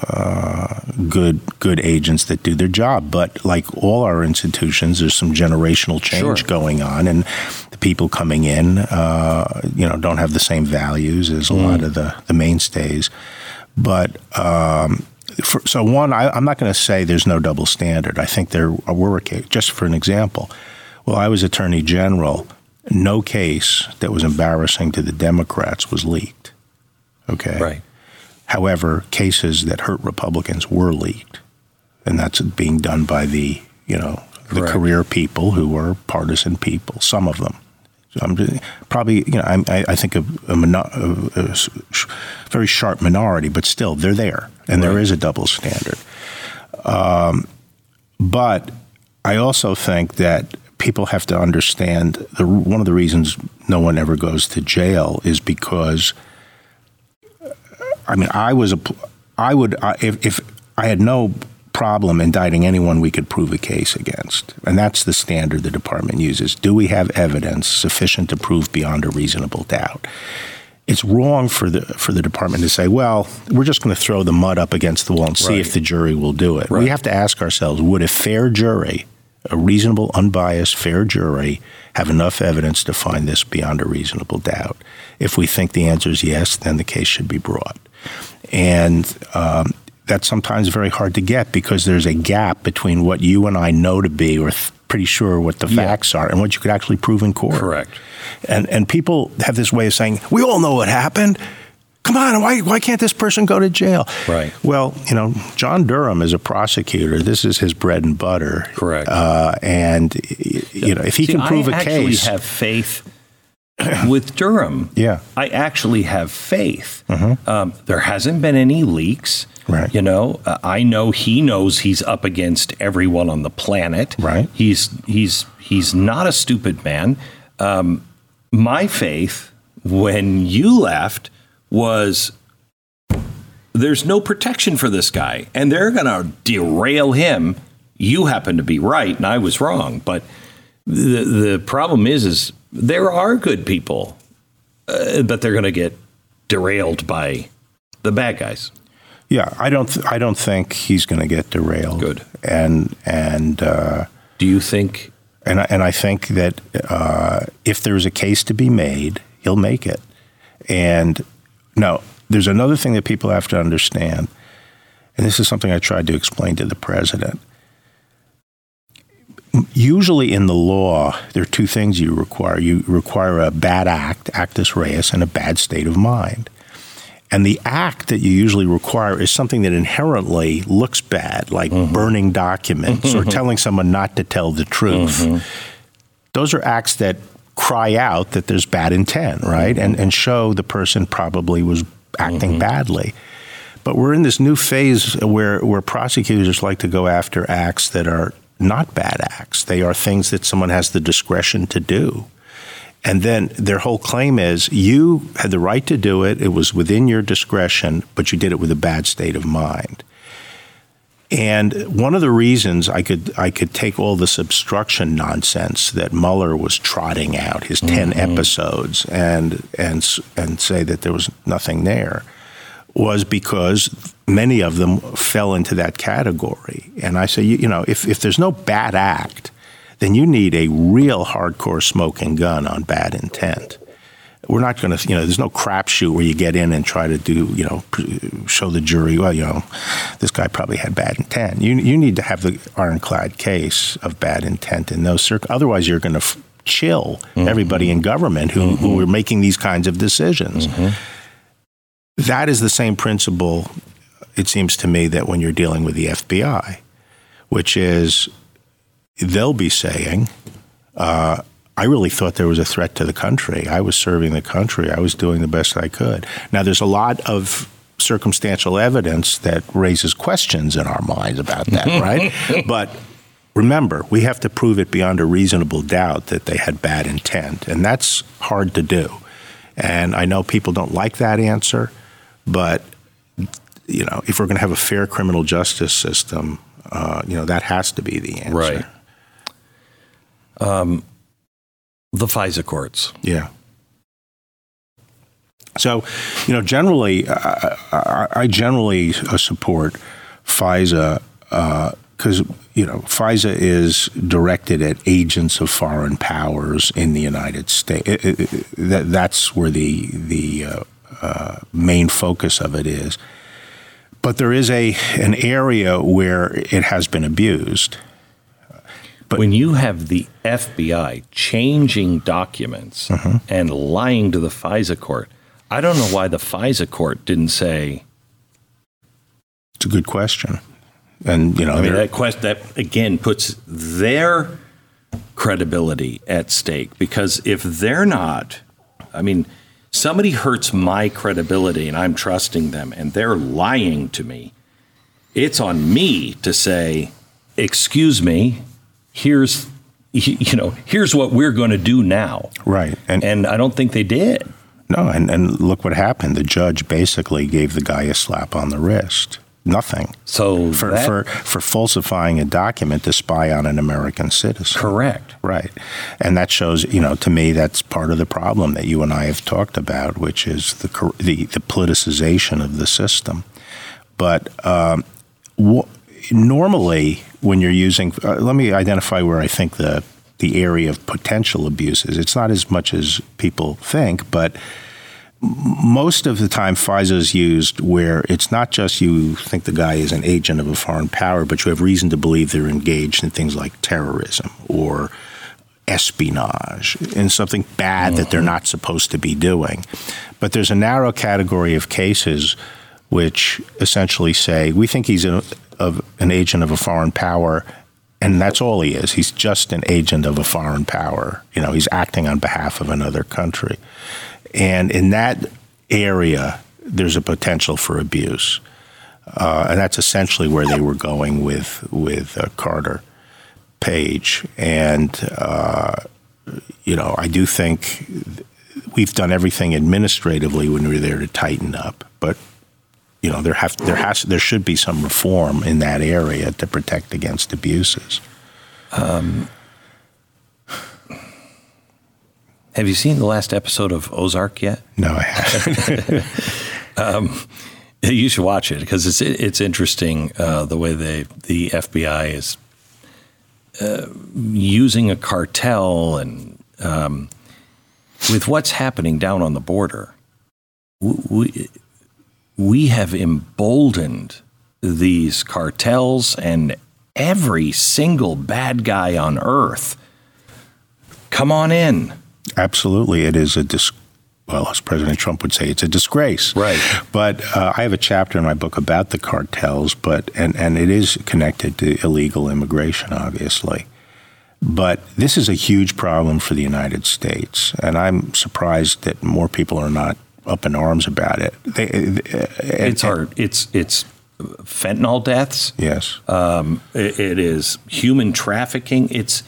uh, good good agents that do their job. But like all our institutions, there's some generational change sure. going on, and the people coming in, uh, you know, don't have the same values as a mm. lot of the, the mainstays. But... Um, for, so one, I, I'm not going to say there's no double standard. I think there were... Just for an example... Well, I was Attorney General. No case that was embarrassing to the Democrats was leaked. Okay. Right. However, cases that hurt Republicans were leaked, and that's being done by the, you know, the Correct. career people who are partisan people. Some of them. So I'm just, probably, you know, I'm, I, I think a, a, a, a very sharp minority, but still they're there, and right. there is a double standard. Um, but I also think that people have to understand the one of the reasons no one ever goes to jail is because, I mean, I was a, I would I, if if I had no problem indicting anyone we could prove a case against, and that's the standard the department uses. Do we have evidence sufficient to prove beyond a reasonable doubt? It's wrong for the for the department to say, well, we're just going to throw the mud up against the wall and see right. if the jury will do it. Right. We have to ask ourselves, would a fair jury, a reasonable, unbiased, fair jury, have enough evidence to find this beyond a reasonable doubt? If we think the answer is yes, then the case should be brought. And um, that's sometimes very hard to get because there's a gap between what you and I know to be or th- pretty sure what the yeah. facts are and what you could actually prove in court. Correct. And and people have this way of saying, we all know what happened. Come on, why why can't this person go to jail? Right. Well, you know, John Durham is a prosecutor. This is his bread and butter. Correct. Uh, and, you know, if he See, can prove I a case. I actually have faith with Durham. Yeah. I actually have faith. Mm-hmm. Um, there hasn't been any leaks. Right. You know, uh, I know he knows he's up against everyone on the planet. Right. He's he's he's not a stupid man. Um, my faith when you left was there's no protection for this guy and they're going to derail him. You happen to be right and I was wrong. But the the problem is, is there are good people, uh, but they're going to get derailed by the bad guys. Yeah, I don't. Th- I don't think he's going to get derailed. Good. And and uh, do you think? And I, and I think that uh, if there's a case to be made, he'll make it. And now there's another thing that people have to understand, and this is something I tried to explain to the president. Usually in the law, there are two things you require. You require a bad act, actus reus, and a bad state of mind. And the act that you usually require is something that inherently looks bad, like mm-hmm. burning documents mm-hmm. or telling someone not to tell the truth. Mm-hmm. Those are acts that cry out that there's bad intent, right? Mm-hmm. And and show the person probably was acting mm-hmm. badly. But we're in this new phase where, where prosecutors like to go after acts that are not bad acts. They are things that someone has the discretion to do. And then their whole claim is you had the right to do it. It was within your discretion, but you did it with a bad state of mind. And one of the reasons I could I could take all this obstruction nonsense that Mueller was trotting out, his mm-hmm. ten episodes, and and and say that there was nothing there, was because many of them fell into that category. And I say, you, you know, if if there's no bad act, then you need a real hardcore smoking gun on bad intent. We're not going to, you know, there's no crapshoot where you get in and try to do, you know, show the jury, well, you know, this guy probably had bad intent. You you need to have the ironclad case of bad intent in those circumstances. Otherwise, you're going to f- chill mm-hmm. everybody in government who, mm-hmm. who are making these kinds of decisions. Mm-hmm. That is the same principle, it seems to me, that when you're dealing with the F B I, which is, they'll be saying, uh, I really thought there was a threat to the country. I was serving the country. I was doing the best I could. Now, there's a lot of circumstantial evidence that raises questions in our minds about that, right? But remember, we have to prove it beyond a reasonable doubt that they had bad intent, and that's hard to do. And I know people don't like that answer, but you know, if we're going to have a fair criminal justice system, uh, you know, that has to be the answer. Right. Um, the FISA courts. Yeah. So, you know, generally, uh, I, I generally uh, support FISA because, uh, you know, FISA is directed at agents of foreign powers in the United States. It, it, it, that, that's where the, the uh, uh, main focus of it is. But there is a an area where it has been abused. But when you have the F B I changing documents mm-hmm. and lying to the FISA court, I don't know why the FISA court didn't say. It's a good question, and you know I mean, that quest that again puts their credibility at stake because if they're not, I mean. Somebody hurts my credibility and I'm trusting them and they're lying to me. It's on me to say, excuse me, here's you know, here's what we're going to do now. Right. And, and I don't think they did. No. And, and look what happened. The judge basically gave the guy a slap on the wrist. Nothing. So for, that, for for falsifying a document to spy on an American citizen. Correct. Right. And that shows, you know, to me, that's part of the problem that you and I have talked about, which is the the, the politicization of the system. But um, wh- normally when you're using uh, let me identify where I think the the area of potential abuse is. It's not as much as people think, but most of the time, FISA is used where it's not just you think the guy is an agent of a foreign power, but you have reason to believe they're engaged in things like terrorism or espionage and something bad mm-hmm. that they're not supposed to be doing. But there's a narrow category of cases which essentially say, we think he's a, of an agent of a foreign power, and that's all he is. He's just an agent of a foreign power. You know, he's acting on behalf of another country. And in that area, there's a potential for abuse. Uh, and that's essentially where they were going with with uh, Carter Page. And, uh, you know, I do think we've done everything administratively when we were there to tighten up. But, you know, there have there has there should be some reform in that area to protect against abuses. Um Have you seen the last episode of Ozark yet? No, I haven't. um, you should watch it because it's it's interesting uh, the way they, the F B I is uh, using a cartel and um, with what's happening down on the border. We we have emboldened these cartels and every single bad guy on earth. Come on in. Absolutely. It is a dis- well, as President Trump would say, it's a disgrace. Right. But uh, I have a chapter in my book about the cartels, but and, and it is connected to illegal immigration, obviously. But this is a huge problem for the United States, and I'm surprised that more people are not up in arms about it. They, they, it's our it's it's fentanyl deaths. Yes. Um, it, it is human trafficking. It's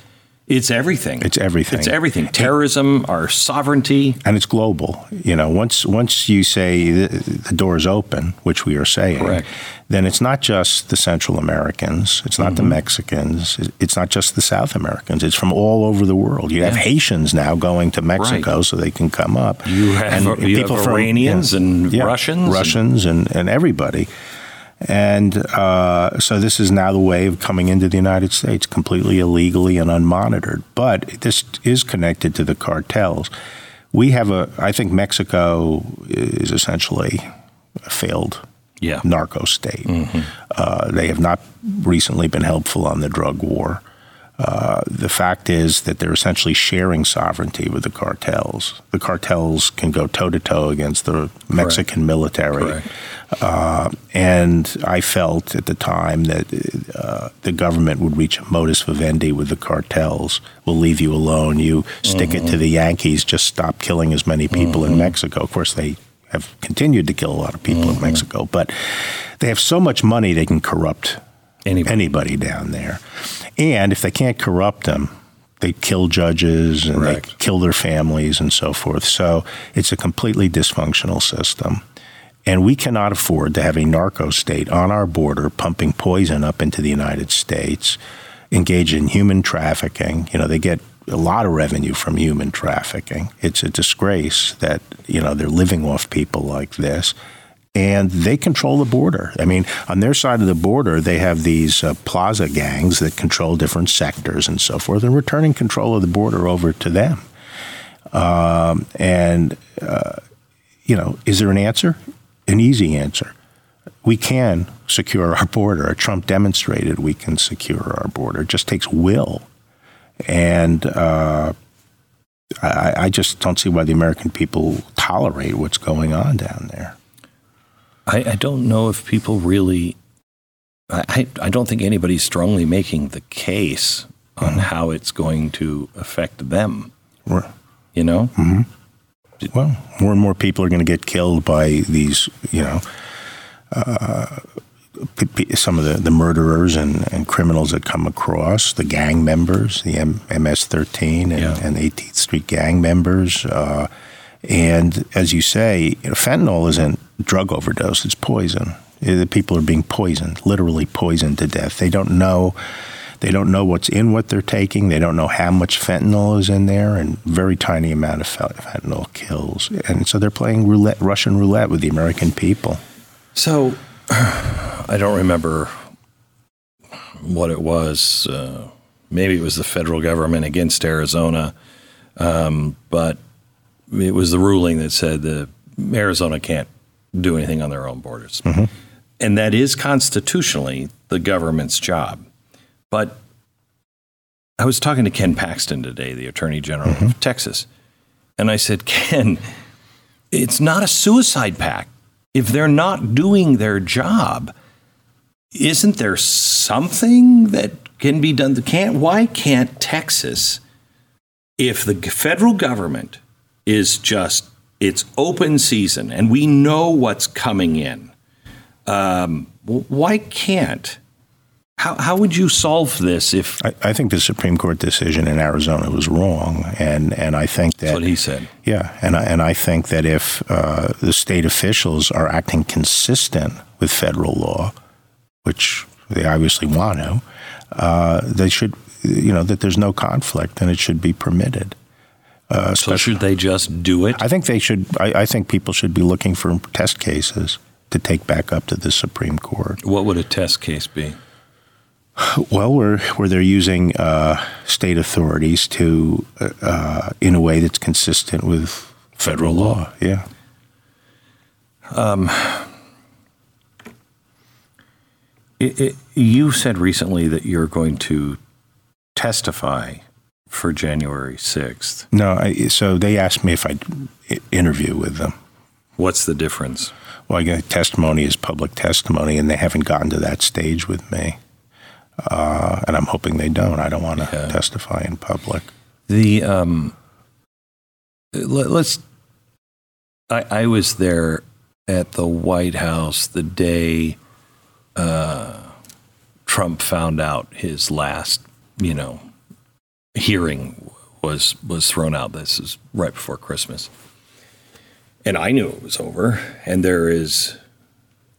It's everything. It's everything. It's everything. Terrorism, it, our sovereignty. And it's global. You know, once once you say the, the door is open, which we are saying, correct, then it's not just the Central Americans. It's not mm-hmm. the Mexicans. It's not just the South Americans. It's from all over the world. You yeah. have Haitians now going to Mexico right. so they can come up. You have, and you people have Iranians from, and yeah, Russians. Russians and, and, and everybody. And uh, so this is now the way of coming into the United States, completely illegally and unmonitored. But this is connected to the cartels. We have a, I think Mexico is essentially a failed yeah. narco state. Mm-hmm. Uh, they have not recently been helpful on the drug war. Uh, the fact is that they're essentially sharing sovereignty with the cartels. The cartels can go toe-to-toe against the Mexican correct. Military. Correct. Uh, and I felt at the time that uh, the government would reach a modus vivendi with the cartels. We'll leave you alone. You stick mm-hmm. it to the Yankees. Just stop killing as many people mm-hmm. in Mexico. Of course, they have continued to kill a lot of people mm-hmm. in Mexico. But they have so much money they can corrupt Anybody. anybody down there. And if they can't corrupt them, they kill judges and correct. They kill their families and so forth. So it's a completely dysfunctional system. And we cannot afford to have a narco state on our border pumping poison up into the United States, engage in human trafficking. You know, they get a lot of revenue from human trafficking. It's a disgrace that, you know, they're living off people like this. And they control the border. I mean, on their side of the border, they have these uh, plaza gangs that control different sectors and so forth. And we're turning control of the border over to them. Um, and, uh, you know, is there an answer? An easy answer. We can secure our border. Trump demonstrated we can secure our border. It just takes will. And uh, I, I just don't see why the American people tolerate what's going on down there. I, I don't know if people really, I, I don't think anybody's strongly making the case on mm-hmm. how it's going to affect them, right. you know? Mm-hmm. Well, more and more people are going to get killed by these, you know, uh, some of the, the murderers and, and criminals that come across, the gang members, the M S thirteen and, yeah. and eighteenth Street gang members. Uh, and as you say, you know, fentanyl isn't drug overdose, it's poison. It, people are being poisoned, literally poisoned to death. They don't know. They don't know what's in what they're taking. They don't know how much fentanyl is in there, and very tiny amount of fentanyl kills. And so they're playing roulette, Russian roulette with the American people. So I don't remember what it was. Uh, maybe it was the federal government against Arizona, um, but it was the ruling that said that Arizona can't do anything on their own borders. Mm-hmm. And that is constitutionally the government's job. But I was talking to Ken Paxton today, the Attorney General mm-hmm. of Texas, and I said, Ken, it's not a suicide pact. If they're not doing their job, isn't there something that can be done? Can't, why can't Texas, if the federal government is just, it's open season and we know what's coming in, um, why can't? How how would you solve this if... I, I think the Supreme Court decision in Arizona was wrong, and, and I think that... That's what he said. Yeah, and I, and I think that if uh, the state officials are acting consistent with federal law, which they obviously want to, uh, they should, you know, that there's no conflict and it should be permitted. Uh, so should they just do it? I think they should. I, I think people should be looking for test cases to take back up to the Supreme Court. What would a test case be? Well, where where they're using uh, state authorities to, uh, in a way that's consistent with federal, federal law. law, yeah. Um, it, it, you said recently that you're going to testify for January sixth. No, I, so they asked me if I'd interview with them. What's the difference? Well, I got testimony is public testimony, and they haven't gotten to that stage with me. Uh, and I'm hoping they don't. I don't want to yeah. testify in public. The um, let, let's. I, I was there at the White House the day uh, Trump found out his last, you know, hearing was was thrown out. This is right before Christmas, and I knew it was over. And there is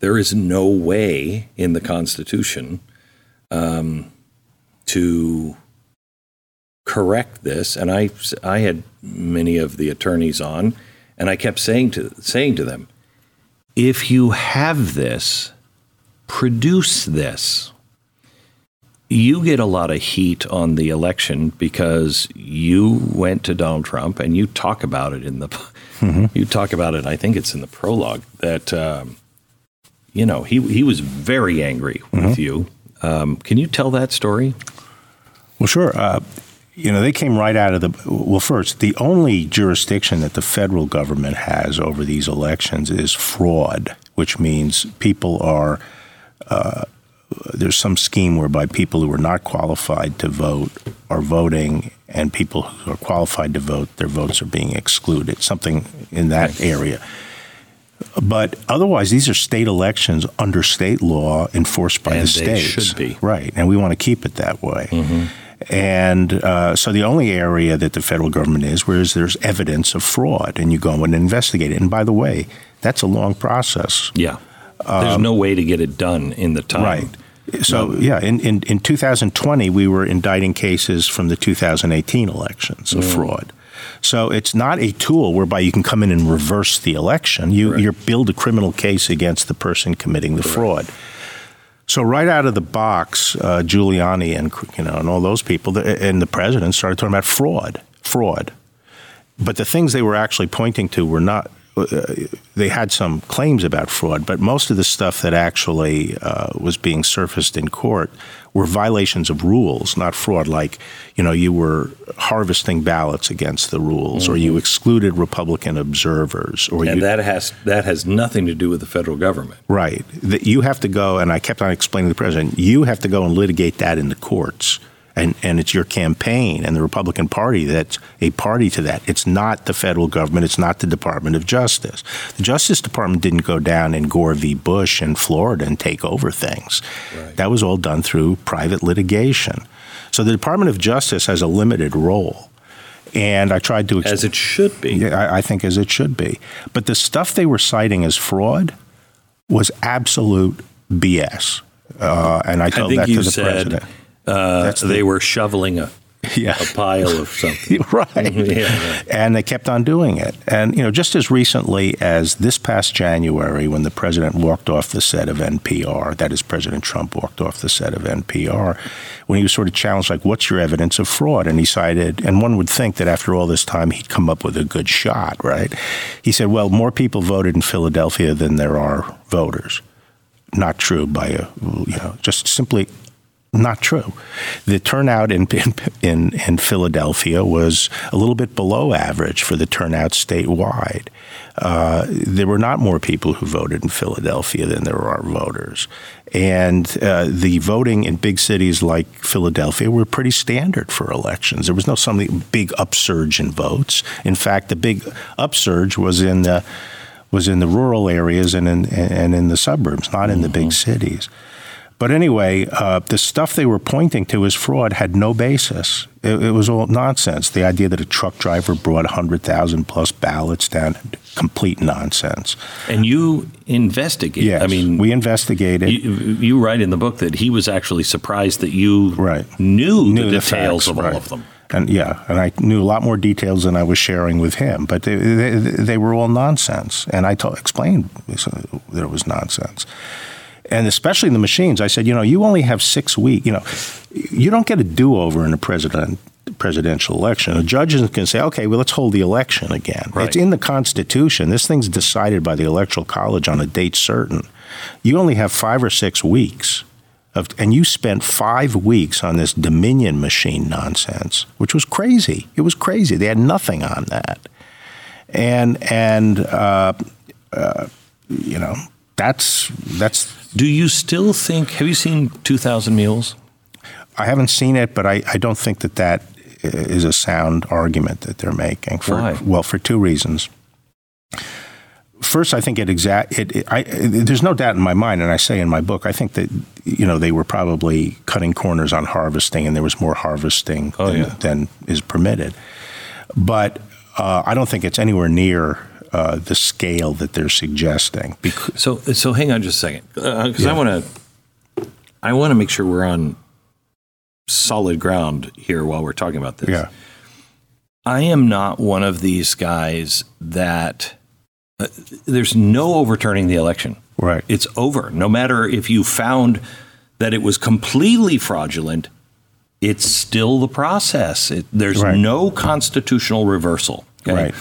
there is no way in the Constitution Um, to correct this, and I, I had many of the attorneys on, and I kept saying to saying to them, if you have this, produce this. You get a lot of heat on the election because you went to Donald Trump and you talk about it in the, mm-hmm. you talk about it. I think it's in the prologue that, um, you know, he he was very angry mm-hmm. with you. Um, can you tell that story? Well, sure. Uh, you know, they came right out of the, well, first, the only jurisdiction that the federal government has over these elections is fraud, which means people are, uh, there's some scheme whereby people who are not qualified to vote are voting, and people who are qualified to vote, their votes are being excluded, something in that Thanks. area. But otherwise, these are state elections under state law enforced by and the states. And they should be. Right. And we want to keep it that way. Mm-hmm. And uh, so the only area that the federal government is, whereas there's evidence of fraud, and you go and investigate it. And by the way, that's a long process. Yeah. Um, there's no way to get it done in the time. Right. So, no. yeah, in, in, in two thousand twenty, we were indicting cases from the two thousand eighteen elections of mm. fraud. So it's not a tool whereby you can come in and reverse the election. You right. you build a criminal case against the person committing the Correct. fraud. So right out of the box, uh, Giuliani and you know and all those people and the president started talking about fraud, fraud. But the things they were actually pointing to were not. Uh, they had some claims about fraud, but most of the stuff that actually uh, was being surfaced in court were violations of rules, not fraud. Like, you know, you were harvesting ballots against the rules, mm-hmm. or you excluded Republican observers, or and you, that has that has nothing to do with the federal government, right? That you have to go, and I kept on explaining to the president, you have to go and litigate that in the courts. and, and it's your campaign and the Republican Party that's a party to that. It's not the federal government. It's not the Department of Justice. The Justice Department didn't go down in Gore v. Bush in Florida and take over things. Right. That was all done through private litigation. So the Department of Justice has a limited role. And I tried to— Ex- as it should be. Yeah, I, I think as it should be. But the stuff they were citing as fraud was absolute B S. Uh, and I told I that to the said, president. Uh, That's the, they were shoveling a, yeah. a pile of something. Right. Yeah, yeah. And they kept on doing it. And, you know, just as recently as this past January, when the president walked off the set of N P R, that is, President Trump walked off the set of N P R, when he was sort of challenged, like, what's your evidence of fraud? And he cited, and one would think that after all this time, he'd come up with a good shot, right? He said, well, more people voted in Philadelphia than there are voters. Not true by a, you know, just simply not true. The turnout in, in in Philadelphia was a little bit below average for the turnout statewide. Uh, there were not more people who voted in Philadelphia than there are voters. And uh, the voting in big cities like Philadelphia were pretty standard for elections. There was no something big upsurge in votes. In fact, the big upsurge was in the was in the rural areas and in, and in the suburbs, not in mm-hmm. the big cities. But anyway, uh, the stuff they were pointing to as fraud had no basis. It, it was all nonsense. The idea that a truck driver brought one hundred thousand plus ballots down, complete nonsense. And you investigated. Yes, I mean, we investigated. You, you write in the book that he was actually surprised that you right. knew, knew the details the facts, of all right. of them. And yeah, and I knew a lot more details than I was sharing with him, but they, they, they were all nonsense. And I t- explained that it was nonsense. And especially in the machines, I said, you know, you only have six weeks. You know, you don't get a do-over in a president presidential election. A judge isn't going to say, okay, well, let's hold the election again. Right. It's in the Constitution. This thing's decided by the Electoral College on a date certain. You only have five or six weeks. Of, and you spent five weeks on this Dominion machine nonsense, which was crazy. It was crazy. They had nothing on that. And, and uh, uh, you know, that's that's. Do you still think, have you seen two thousand Mules? I haven't seen it, but I, I don't think that that is a sound argument that they're making. For, Why? Well, for two reasons. First, I think it exact. It, it, I, it, there's no doubt in my mind, and I say in my book, I think that you know they were probably cutting corners on harvesting, and there was more harvesting oh, than, yeah. than is permitted. But uh, I don't think it's anywhere near uh, the scale that they're suggesting. Because, so, so hang on just a second, because uh, yeah. I want to, I want to make sure we're on solid ground here while we're talking about this. Yeah. I am not one of these guys that. Uh, there's no overturning the election. Right. It's over. No matter if you found that it was completely fraudulent, it's still the process. It, there's right. no constitutional reversal. Okay? Right.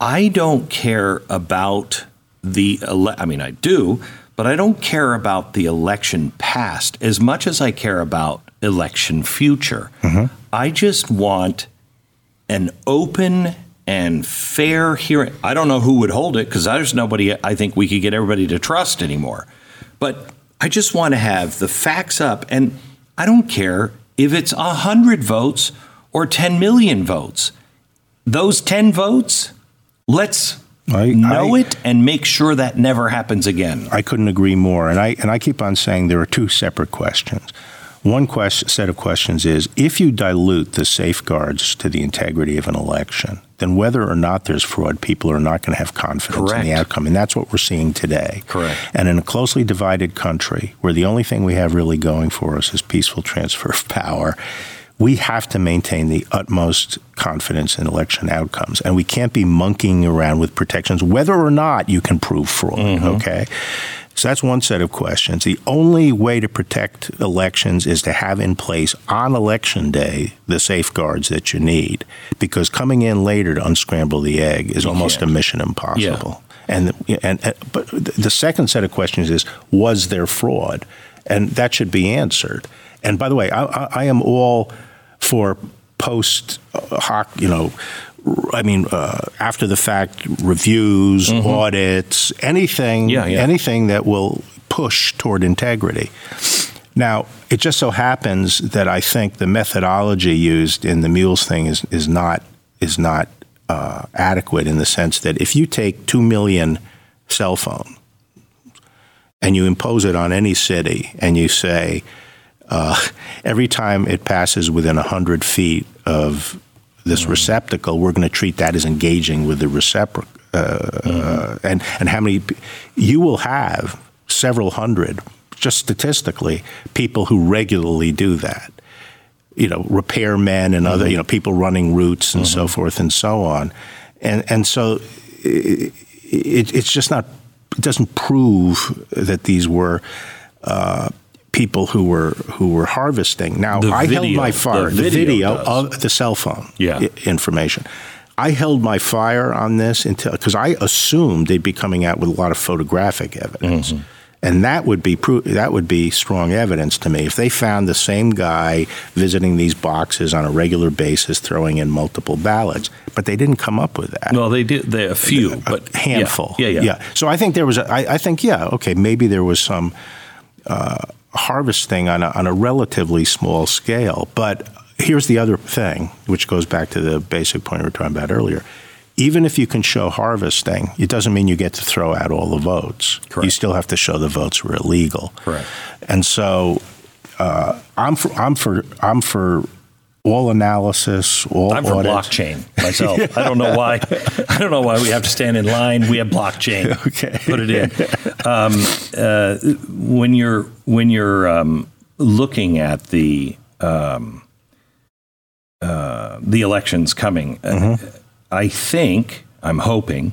I don't care about the ele- I mean, I do, but I don't care about the election past as much as I care about election future. Mm-hmm. I just want an open and fair hearing. I don't know who would hold it because there's nobody I think we could get everybody to trust anymore. But I just want to have the facts up, and I don't care if it's one hundred votes or ten million votes. Those ten votes, let's I, know I, it and make sure that never happens again. I couldn't agree more. And I and I keep on saying there are two separate questions. One question, set of questions is, if you dilute the safeguards to the integrity of an election, then whether or not there's fraud, people are not going to have confidence Correct. In the outcome. And that's what we're seeing today. Correct. And in a closely divided country where the only thing we have really going for us is peaceful transfer of power, we have to maintain the utmost confidence in election outcomes. And we can't be monkeying around with protections, whether or not you can prove fraud, mm-hmm. okay? So that's one set of questions. The only way to protect elections is to have in place on election day the safeguards that you need, because coming in later to unscramble the egg is you almost can't. a mission impossible. Yeah. And, and and but the second set of questions is, was there fraud? And that should be answered. And by the way, I, I, I am all for post hoc, you know, I mean, uh, after the fact reviews, mm-hmm. audits, anything, yeah, yeah. anything that will push toward integrity. Now, it just so happens that I think the methodology used in the mules thing is, is not is not uh, adequate, in the sense that if you take two million cell phones and you impose it on any city, and you say uh, every time it passes within one hundred feet of this mm-hmm. receptacle, we're going to treat that as engaging with the receptacle. Uh, mm-hmm. uh, and, and how many, you will have several hundred, just statistically, people who regularly do that. You know, repairmen and mm-hmm. other, you know, people running routes and mm-hmm. so forth and so on. And and so it, it, it's just not, it doesn't prove that these were uh, people who were who were harvesting. Now, the I video, held my fire, the, the video, video of the cell phone yeah. information. I held my fire on this until, because I assumed they'd be coming out with a lot of photographic evidence, mm-hmm. and that would be pro- that would be strong evidence to me. If they found the same guy visiting these boxes on a regular basis, throwing in multiple ballots, but they didn't come up with that. Well, they did. They a few, a, a but handful. Yeah, yeah, yeah, yeah. So I think there was. A, I, I think yeah. Okay, maybe there was some uh, harvesting on a, on a relatively small scale, but. Here's the other thing, which goes back to the basic point we were talking about earlier. Even if you can show harvesting, it doesn't mean you get to throw out all the votes. Correct. You still have to show the votes were illegal. Correct. And so uh, I'm for I'm for I'm for all analysis, all I'm audit. For blockchain myself. yeah. I don't know why. I don't know why we have to stand in line. We have blockchain. Okay. Put it in. Um, uh, when you're when you're um, looking at the. Um, Uh, the election's coming. Mm-hmm. Uh, I think, I'm hoping,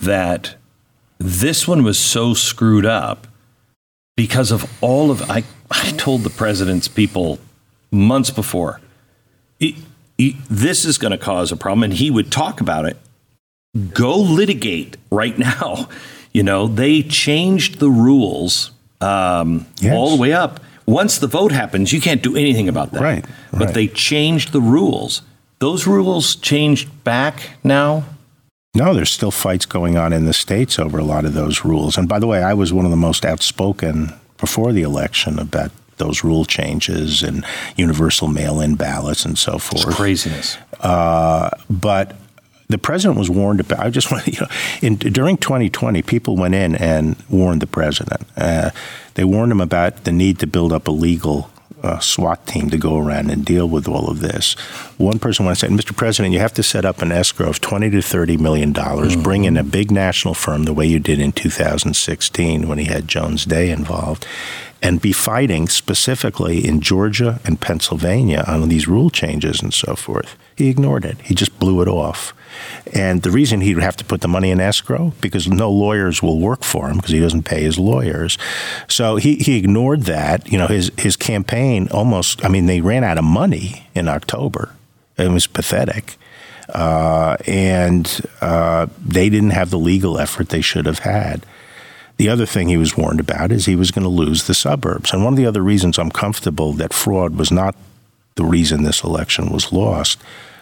that this one was so screwed up because of all of, I, I told the president's people months before, it, it, this is going to cause a problem, and he would talk about it. Go litigate right now. You know, they changed the rules um, yes. all the way up. Once the vote happens, you can't do anything about that. Right. But right. they changed the rules. Those rules changed back now? No, there's still fights going on in the states over a lot of those rules. And by the way, I was one of the most outspoken before the election about those rule changes and universal mail-in ballots and so forth. It's craziness. Uh, but the president was warned about. I just want to, you know, in, during twenty twenty, people went in and warned the president. Uh, they warned him about the need to build up a legal uh, SWAT team to go around and deal with all of this. One person went and said, "Mister President, you have to set up an escrow of twenty to thirty million dollars, mm-hmm. bring in a big national firm the way you did in two thousand sixteen when he had Jones Day involved, and be fighting specifically in Georgia and Pennsylvania on these rule changes and so forth." He ignored it. He just blew it off. And the reason he'd have to put the money in escrow, because no lawyers will work for him because he doesn't pay his lawyers. So he, he ignored that. You know, his, his campaign almost, I mean, they ran out of money in October. It was pathetic. Uh, and uh, they didn't have the legal effort they should have had. The other thing he was warned about is he was going to lose the suburbs. And one of the other reasons I'm comfortable that fraud was not the reason this election was lost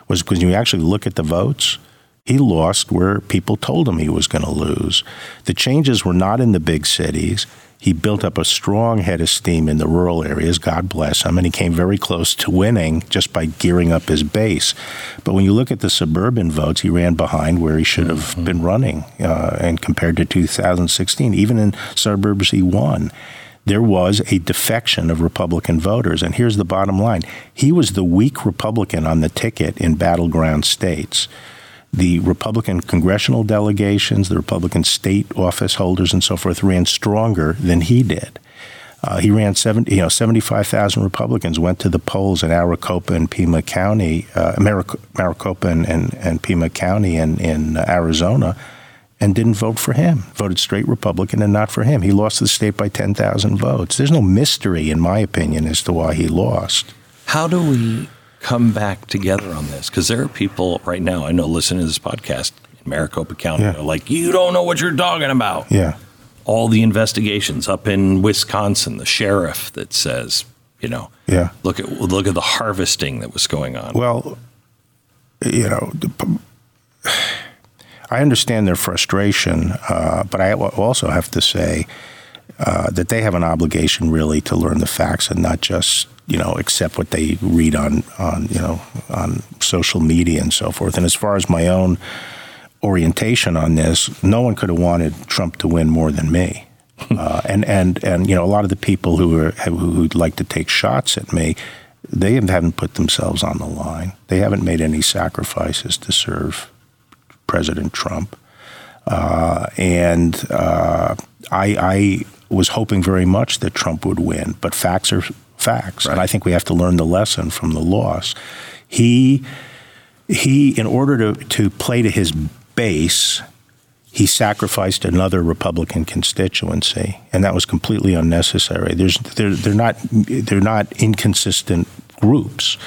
was because you actually look at the votes, he lost where people told him he was going to lose. The changes were not in the big cities. He built up a strong head of steam in the rural areas, God bless him, and he came very close to winning just by gearing up his base. But when you look at the suburban votes, he ran behind where he should have mm-hmm. been running. Uh, and compared to two thousand sixteen, even in suburbs he won. There was a defection of Republican voters. And here's the bottom line. He was the weak Republican on the ticket in battleground states. The Republican congressional delegations, the Republican state office holders and so forth ran stronger than he did. Uh, he ran seventy, you know, seventy-five thousand Republicans went to the polls in Maricopa and Pima County, uh, Maric- Maricopa and, and, and Pima County in, in Arizona, and didn't vote for him, voted straight Republican and not for him. He lost the state by ten thousand votes. There's no mystery, in my opinion, as to why he lost. How do we come back together on this? Because there are people right now, I know, listening to this podcast in Maricopa County, yeah. they're like, you don't know what you're talking about. Yeah. All the investigations up in Wisconsin, the sheriff that says, you know, yeah. look at look at the harvesting that was going on. Well, you know, the, I understand their frustration, uh, but I also have to say uh, that they have an obligation really to learn the facts and not just, you know, accept what they read on, on, you know, on social media and so forth. And as far as my own orientation on this, no one could have wanted Trump to win more than me. uh, and, and, and, you know, a lot of the people who are, who'd like to take shots at me, they haven't put themselves on the line. They haven't made any sacrifices to serve President Trump. Uh, and uh, I, I was hoping very much that Trump would win, but facts are facts. Right. And I think we have to learn the lesson from the loss. He, he in order to, to play to his base, he sacrificed another Republican constituency, and that was completely unnecessary. There's, they're, they're not, they're not inconsistent groups.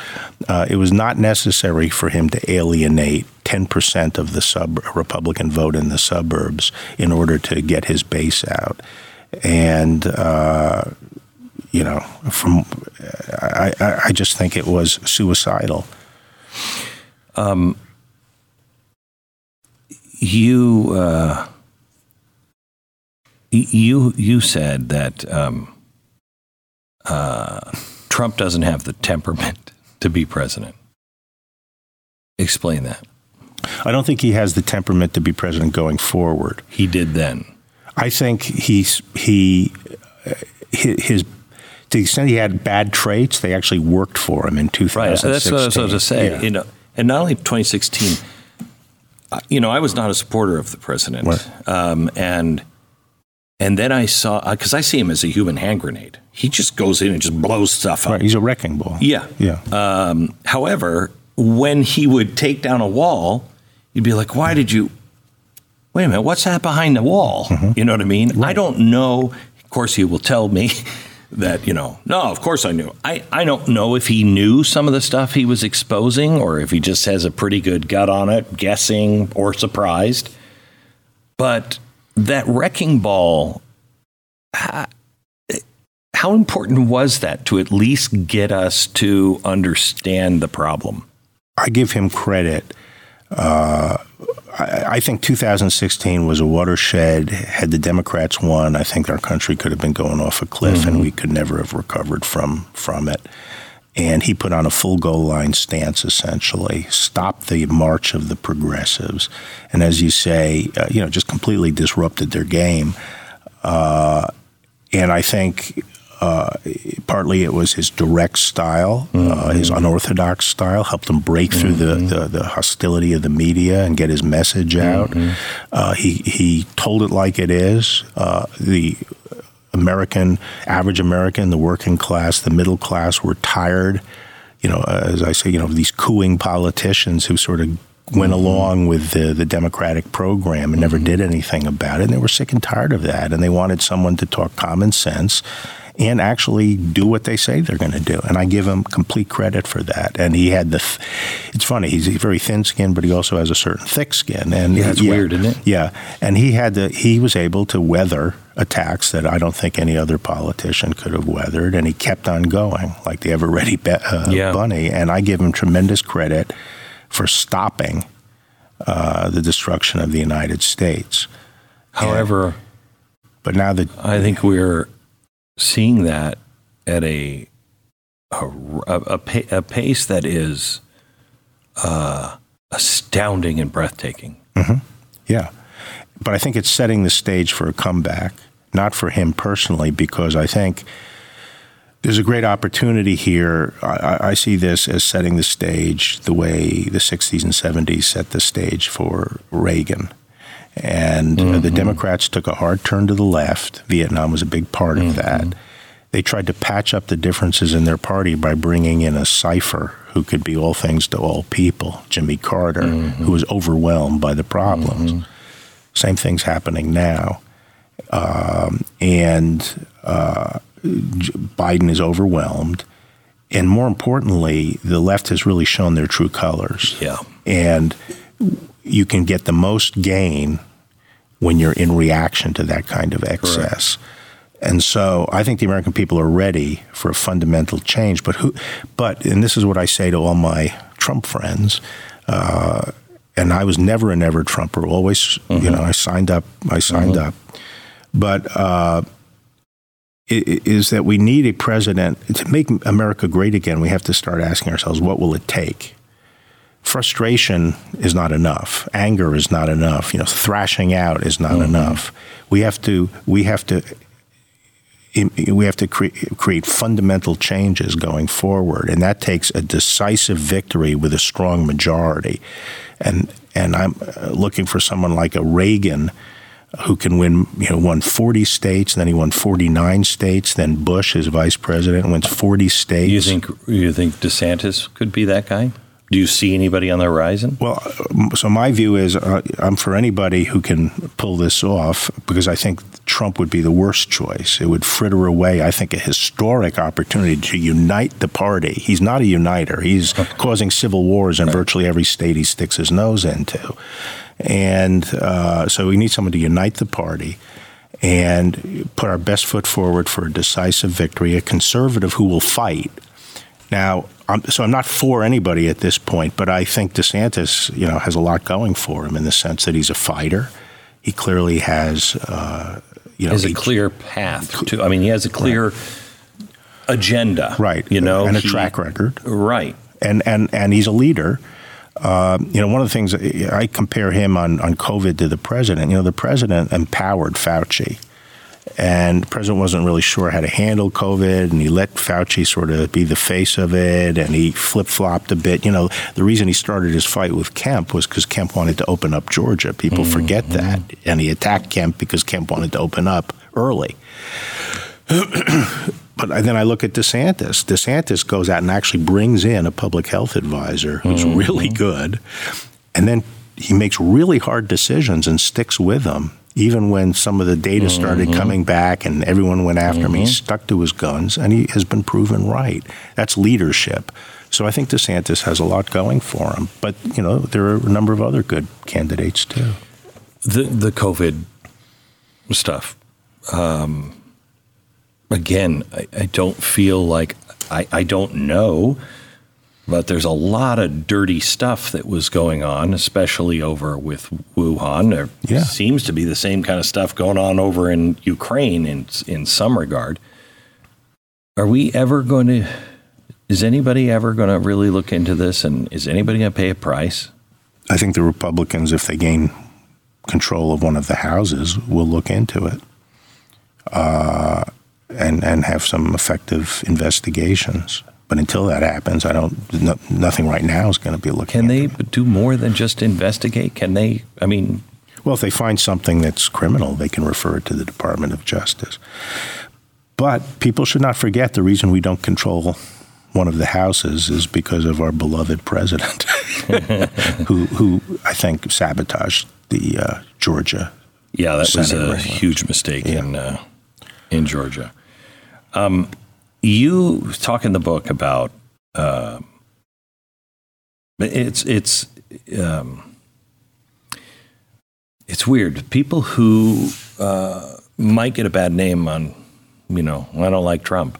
Uh, it was not necessary for him to alienate ten percent of the sub Republican vote in the suburbs in order to get his base out. And, uh, you know, from I, I, I just think it was suicidal. Um, you, uh, you, you said that um, uh, Trump doesn't have the temperament to be president. Explain that. I don't think he has the temperament to be president going forward. He did then. I think he's, he, his, his, to the extent he had bad traits, they actually worked for him in two thousand sixteen. Right, so that's what I was going to say. Yeah. You know, and not only twenty sixteen, you know, I was not a supporter of the president. Right. Um, and and then I saw, because I see him as a human hand grenade. He just goes in and just blows stuff up. Right, he's a wrecking ball. Yeah. Yeah. Um, however, when he would take down a wall, you'd be like, why did you, wait a minute, what's that behind the wall? Mm-hmm. You know what I mean? Right. I don't know. Of course, he will tell me that, you know, no, of course I knew. I, I don't know if he knew some of the stuff he was exposing or if he just has a pretty good gut on it, guessing or surprised. But that wrecking ball, how, how important was that to at least get us to understand the problem? I give him credit. Uh, I, I think two thousand sixteen was a watershed. Had the Democrats won, I think our country could have been going off a cliff, mm-hmm. and we could never have recovered from from it. And he put on a full goal line stance, essentially, stopped the march of the progressives, and as you say, uh, you know, just completely disrupted their game. Uh, and I think. Uh, partly it was his direct style, mm-hmm. uh, his unorthodox style, helped him break mm-hmm. through the, the, the hostility of the media and get his message out. Mm-hmm. Uh, he he told it like it is. Uh, the American, average American, the working class, the middle class were tired, you know, as I say, you know, these cooing politicians who sort of went mm-hmm. along with the, the Democratic program and mm-hmm. never did anything about it. And they were sick and tired of that. And they wanted someone to talk common sense and actually do what they say they're going to do. And I give him complete credit for that. And he had the, th- it's funny, he's very thin skinned, but he also has a certain thick skin. And yeah, it's yeah, weird, isn't it? Yeah. And he had the, he was able to weather attacks that I don't think any other politician could have weathered. And he kept on going like the ever ready be- uh, yeah. bunny. And I give him tremendous credit for stopping uh, the destruction of the United States. However, and, but now that I think we're, seeing that at a a, a, a pace that is uh, astounding and breathtaking. Mm-hmm. Yeah. But I think it's setting the stage for a comeback, not for him personally, because I think there's a great opportunity here. I, I see this as setting the stage the way the sixties and seventies set the stage for Reagan. And mm-hmm. uh, the Democrats took a hard turn to the left. Vietnam was a big part mm-hmm. of that. They tried to patch up the differences in their party by bringing in a cipher who could be all things to all people, Jimmy Carter, mm-hmm. who was overwhelmed by the problems. Mm-hmm. Same thing's happening now. Um, and uh, Biden is overwhelmed. And more importantly, the left has really shown their true colors. Yeah. And you can get the most gain when you're in reaction to that kind of excess. Correct. And so I think the American people are ready for a fundamental change. But who? But and this is what I say to all my Trump friends, uh, and I was never an ever Trumper, always, mm-hmm. you know, I signed up, I signed mm-hmm. up. But uh, is that we need a president. To make America great again, we have to start asking ourselves, what will it take? Frustration is not enough. Anger is not enough. You know, thrashing out is not mm-hmm. enough. We have to, we have to, we have to cre- create fundamental changes going forward, and that takes a decisive victory with a strong majority. And and I'm looking for someone like a Reagan, who can win, you know, won forty states, then he won forty-nine states, then Bush, his vice president, wins forty states. You think you think DeSantis could be that guy? Do you see anybody on the horizon? Well, so my view is uh, I'm for anybody who can pull this off, because I think Trump would be the worst choice. It would fritter away, I think, a historic opportunity to unite the party. He's not a uniter. He's okay. causing civil wars in right. virtually every state he sticks his nose into. And uh, so we need someone to unite the party and put our best foot forward for a decisive victory, a conservative who will fight. Now, I'm, so I'm not for anybody at this point, but I think DeSantis, you know, has a lot going for him in the sense that he's a fighter. He clearly has, uh, you know, has a clear path to. I mean, he has a clear agenda, right? You know, and a track record, right? And and and he's a leader. Uh, you know, one of the things I compare him on, on COVID to the president. You know, the president empowered Fauci, and the president wasn't really sure how to handle COVID, and he let Fauci sort of be the face of it, and he flip-flopped a bit. You know, the reason he started his fight with Kemp was because Kemp wanted to open up Georgia. People mm-hmm. forget that, and he attacked Kemp because Kemp wanted to open up early. But then I look at DeSantis. DeSantis goes out and actually brings in a public health advisor who's mm-hmm. really good. And then he makes really hard decisions and sticks with them. Even when some of the data started mm-hmm. coming back and everyone went after mm-hmm. him, he stuck to his guns, and he has been proven right. That's leadership. So I think DeSantis has a lot going for him. But, you know, there are a number of other good candidates, too. The, the COVID stuff. Um Again, I, I don't feel like I, I don't know, but there's a lot of dirty stuff that was going on, especially over with Wuhan. There yeah. seems to be the same kind of stuff going on over in Ukraine in in some regard. Are we ever going to, is anybody ever going to really look into this, and is anybody going to pay a price? I think the Republicans, if they gain control of one of the houses, will look into it. Uh And, and have some effective investigations. But until that happens, I don't, no, nothing right now is going to be looking at. Can they do more than just investigate? Can they, I mean. Well, if they find something that's criminal, they can refer it to the Department of Justice. But people should not forget the reason we don't control one of the houses is because of our beloved president, who, who I think sabotaged the uh, Georgia. Yeah, that Senate was a reference. Huge mistake yeah. in uh, in Georgia. Um, you talk in the book about uh, it's it's um, it's weird. People who uh, might get a bad name on, you know, I don't like Trump.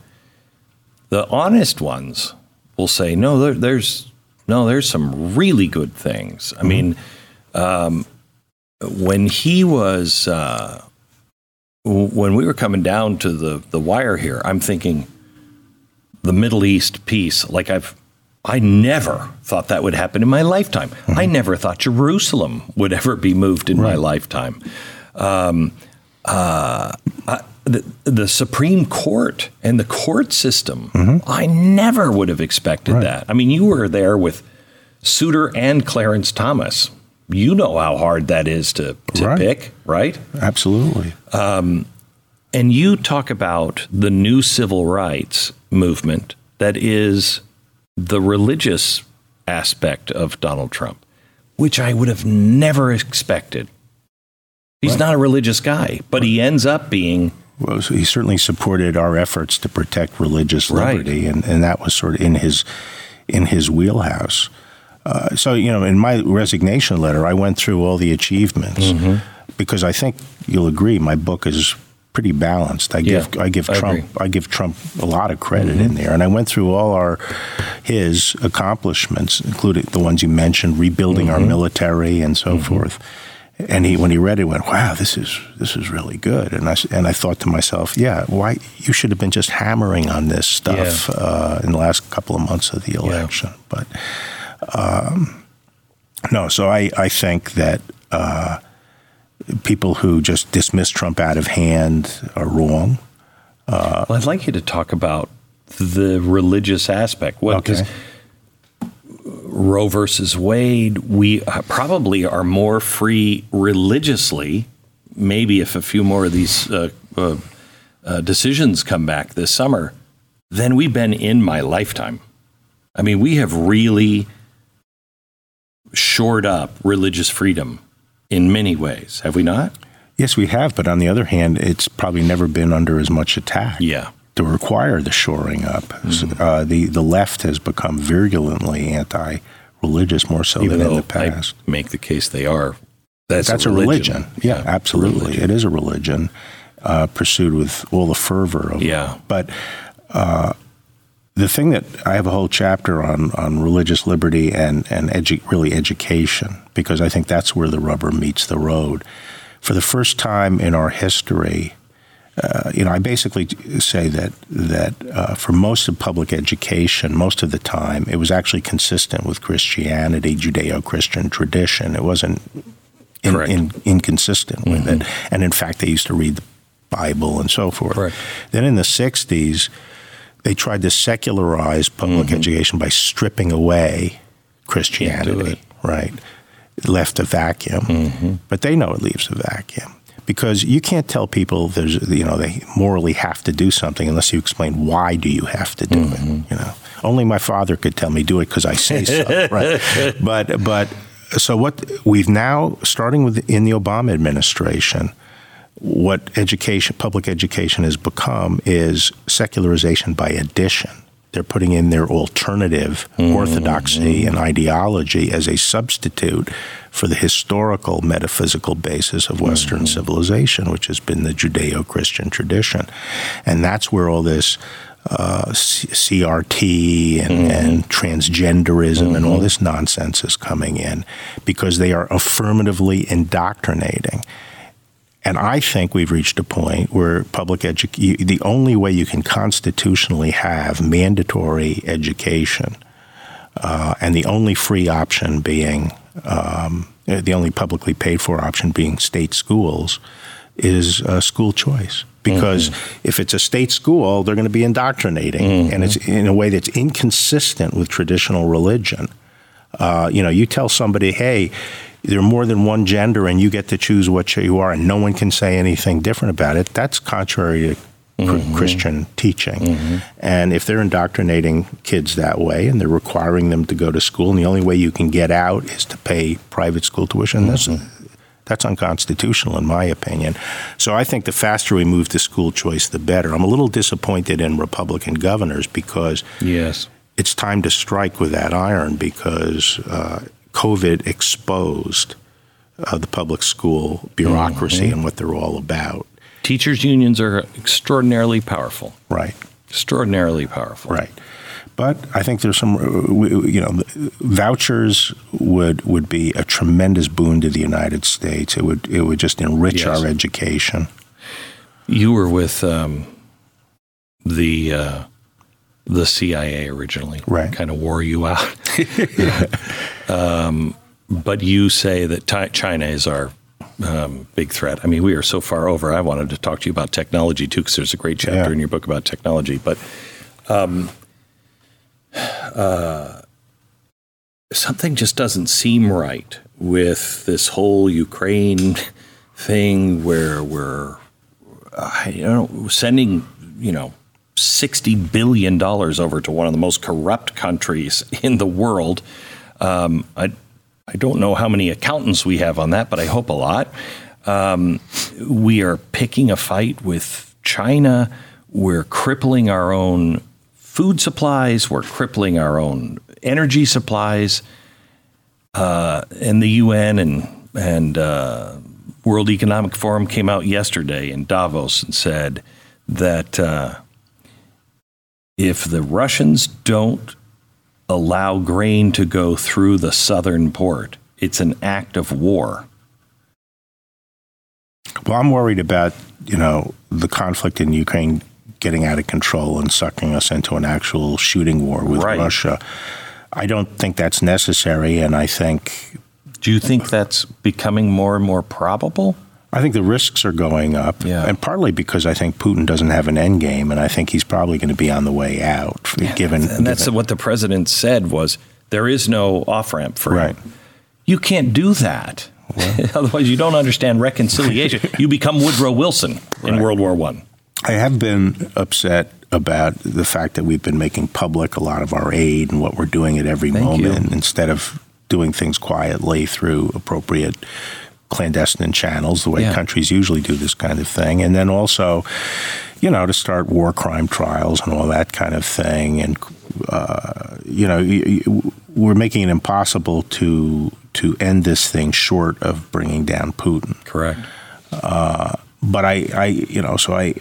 The honest ones will say, no, there, there's no, there's some really good things. I mean, um, when he was. Uh, When we were coming down to the, the wire here, I'm thinking the Middle East peace. Like I've, I never thought that would happen in my lifetime. Mm-hmm. I never thought Jerusalem would ever be moved in right. my lifetime. Um, uh, I, the, the Supreme Court and the court system, mm-hmm. I never would have expected right. that. I mean, you were there with Souter and Clarence Thomas. You know how hard that is to, to right. pick, right? Absolutely. Um, and you talk about the new civil rights movement that is the religious aspect of Donald Trump, which I would have never expected. He's right. not a religious guy, but right. he ends up being... Well, so he certainly supported our efforts to protect religious liberty, right. and, and that was sort of in his, in his wheelhouse. Uh, so, you know, in my resignation letter, I went through all the achievements mm-hmm. because I think you'll agree my book is pretty balanced. I give yeah, I give I Trump agree. I give Trump a lot of credit mm-hmm. in there. And I went through all our his accomplishments, including the ones you mentioned, rebuilding mm-hmm. our military and so mm-hmm. forth. And he, when he read it, went, "Wow, this is this is really good." And I and I thought to myself, "Yeah, why you should have been just hammering on this stuff yeah. uh, in the last couple of months of the election." Yeah. But um, no, so I I think that uh, people who just dismiss Trump out of hand are wrong. Uh, well, I'd like you to talk about the religious aspect. What okay. Roe versus Wade, we probably are more free religiously, maybe if a few more of these uh, uh, uh, decisions come back this summer, than we've been in my lifetime. I mean, we have really shored up religious freedom in many ways, have we not? Yes, we have. But on the other hand, it's probably never been under as much attack. Yeah. To require the shoring up. Mm-hmm. Uh, the, the left has become virulently anti-religious, more so Even than in the past. I make the case they are. That's, That's a religion. A religion. Yeah, yeah, absolutely. Religion. It is a religion uh, pursued with all the fervor. Of, yeah. But uh, the thing that I have a whole chapter on, on religious liberty and, and edu- really education, because I think that's where the rubber meets the road. For the first time in our history, Uh, you know, I basically say that that uh, for most of public education, most of the time, it was actually consistent with Christianity, Judeo-Christian tradition. It wasn't in, in, inconsistent mm-hmm. with it. And in fact, they used to read the Bible and so forth. Correct. Then in the sixties, they tried to secularize public mm-hmm. education by stripping away Christianity, right? It left a vacuum. Mm-hmm. But they know it leaves a vacuum. Because you can't tell people there's, you know, they morally have to do something unless you explain why do you have to do mm-hmm. it. You know, only my father could tell me do it because I say so. Right? But but so what we've now, starting with in the Obama administration, what education, public education has become is secularization by addition. They're putting in their alternative mm-hmm. orthodoxy and ideology as a substitute for the historical metaphysical basis of Western mm-hmm. civilization, which has been the Judeo-Christian tradition. And that's where all this uh, C R T and, mm-hmm. and transgenderism mm-hmm. and all this nonsense is coming in, because they are affirmatively indoctrinating. And I think we've reached a point where public education, the only way you can constitutionally have mandatory education uh, and the only free option being, um, the only publicly paid for option being state schools is uh, school choice. Because mm-hmm. if it's a state school, they're going to be indoctrinating mm-hmm. and it's in a way that's inconsistent with traditional religion. Uh, you know, you tell somebody, hey, there are more than one gender and you get to choose what you are and no one can say anything different about it. That's contrary to mm-hmm. Christian teaching. Mm-hmm. And if they're indoctrinating kids that way and they're requiring them to go to school and the only way you can get out is to pay private school tuition, mm-hmm. that's, that's unconstitutional in my opinion. So I think the faster we move to school choice, the better. I'm a little disappointed in Republican governors because yes. it's time to strike with that iron because uh, COVID exposed uh, the public school bureaucracy mm-hmm. and what they're all about. Teachers' unions are extraordinarily powerful. Right. Extraordinarily powerful. Right. But I think there's some, you know, vouchers would would be a tremendous boon to the United States. It would it would just enrich yes. our education. You were with um, the uh, the C I A originally. Right. Kind of wore you out. yeah. Um, but you say that ti- China is our um, big threat. I mean, we are so far over. I wanted to talk to you about technology, too, because there's a great chapter yeah. in your book about technology. But um, uh, something just doesn't seem right with this whole Ukraine thing where we're I don't know, sending, you know, sixty billion dollars over to one of the most corrupt countries in the world. Um, I I don't know how many accountants we have on that, but I hope a lot. Um, we are picking a fight with China. We're crippling our own food supplies. We're crippling our own energy supplies. Uh, and the U N and and uh, World Economic Forum came out yesterday in Davos and said that uh, if the Russians don't allow grain to go through the southern port, it's an act of war. Well, I'm worried about, you know, the conflict in Ukraine getting out of control and sucking us into an actual shooting war with right. Russia. I don't think that's necessary, and I think... Do you think that's becoming more and more probable? I think the risks are going up, yeah. and partly because I think Putin doesn't have an end game, and I think he's probably going to be on the way out, yeah, given... And that's given. What the president said was, there is no off-ramp for right. him. You can't do that. Well, otherwise, you don't understand reconciliation. You become Woodrow Wilson in right. World War One. I have been upset about the fact that we've been making public a lot of our aid and what we're doing at every Thank moment you. Instead of doing things quietly through appropriate clandestine channels, the way yeah. countries usually do this kind of thing. And then also, you know, to start war crime trials and all that kind of thing. And, uh, you know, we're making it impossible to to end this thing short of bringing down Putin. Correct. Uh, but I, I, you know, so I...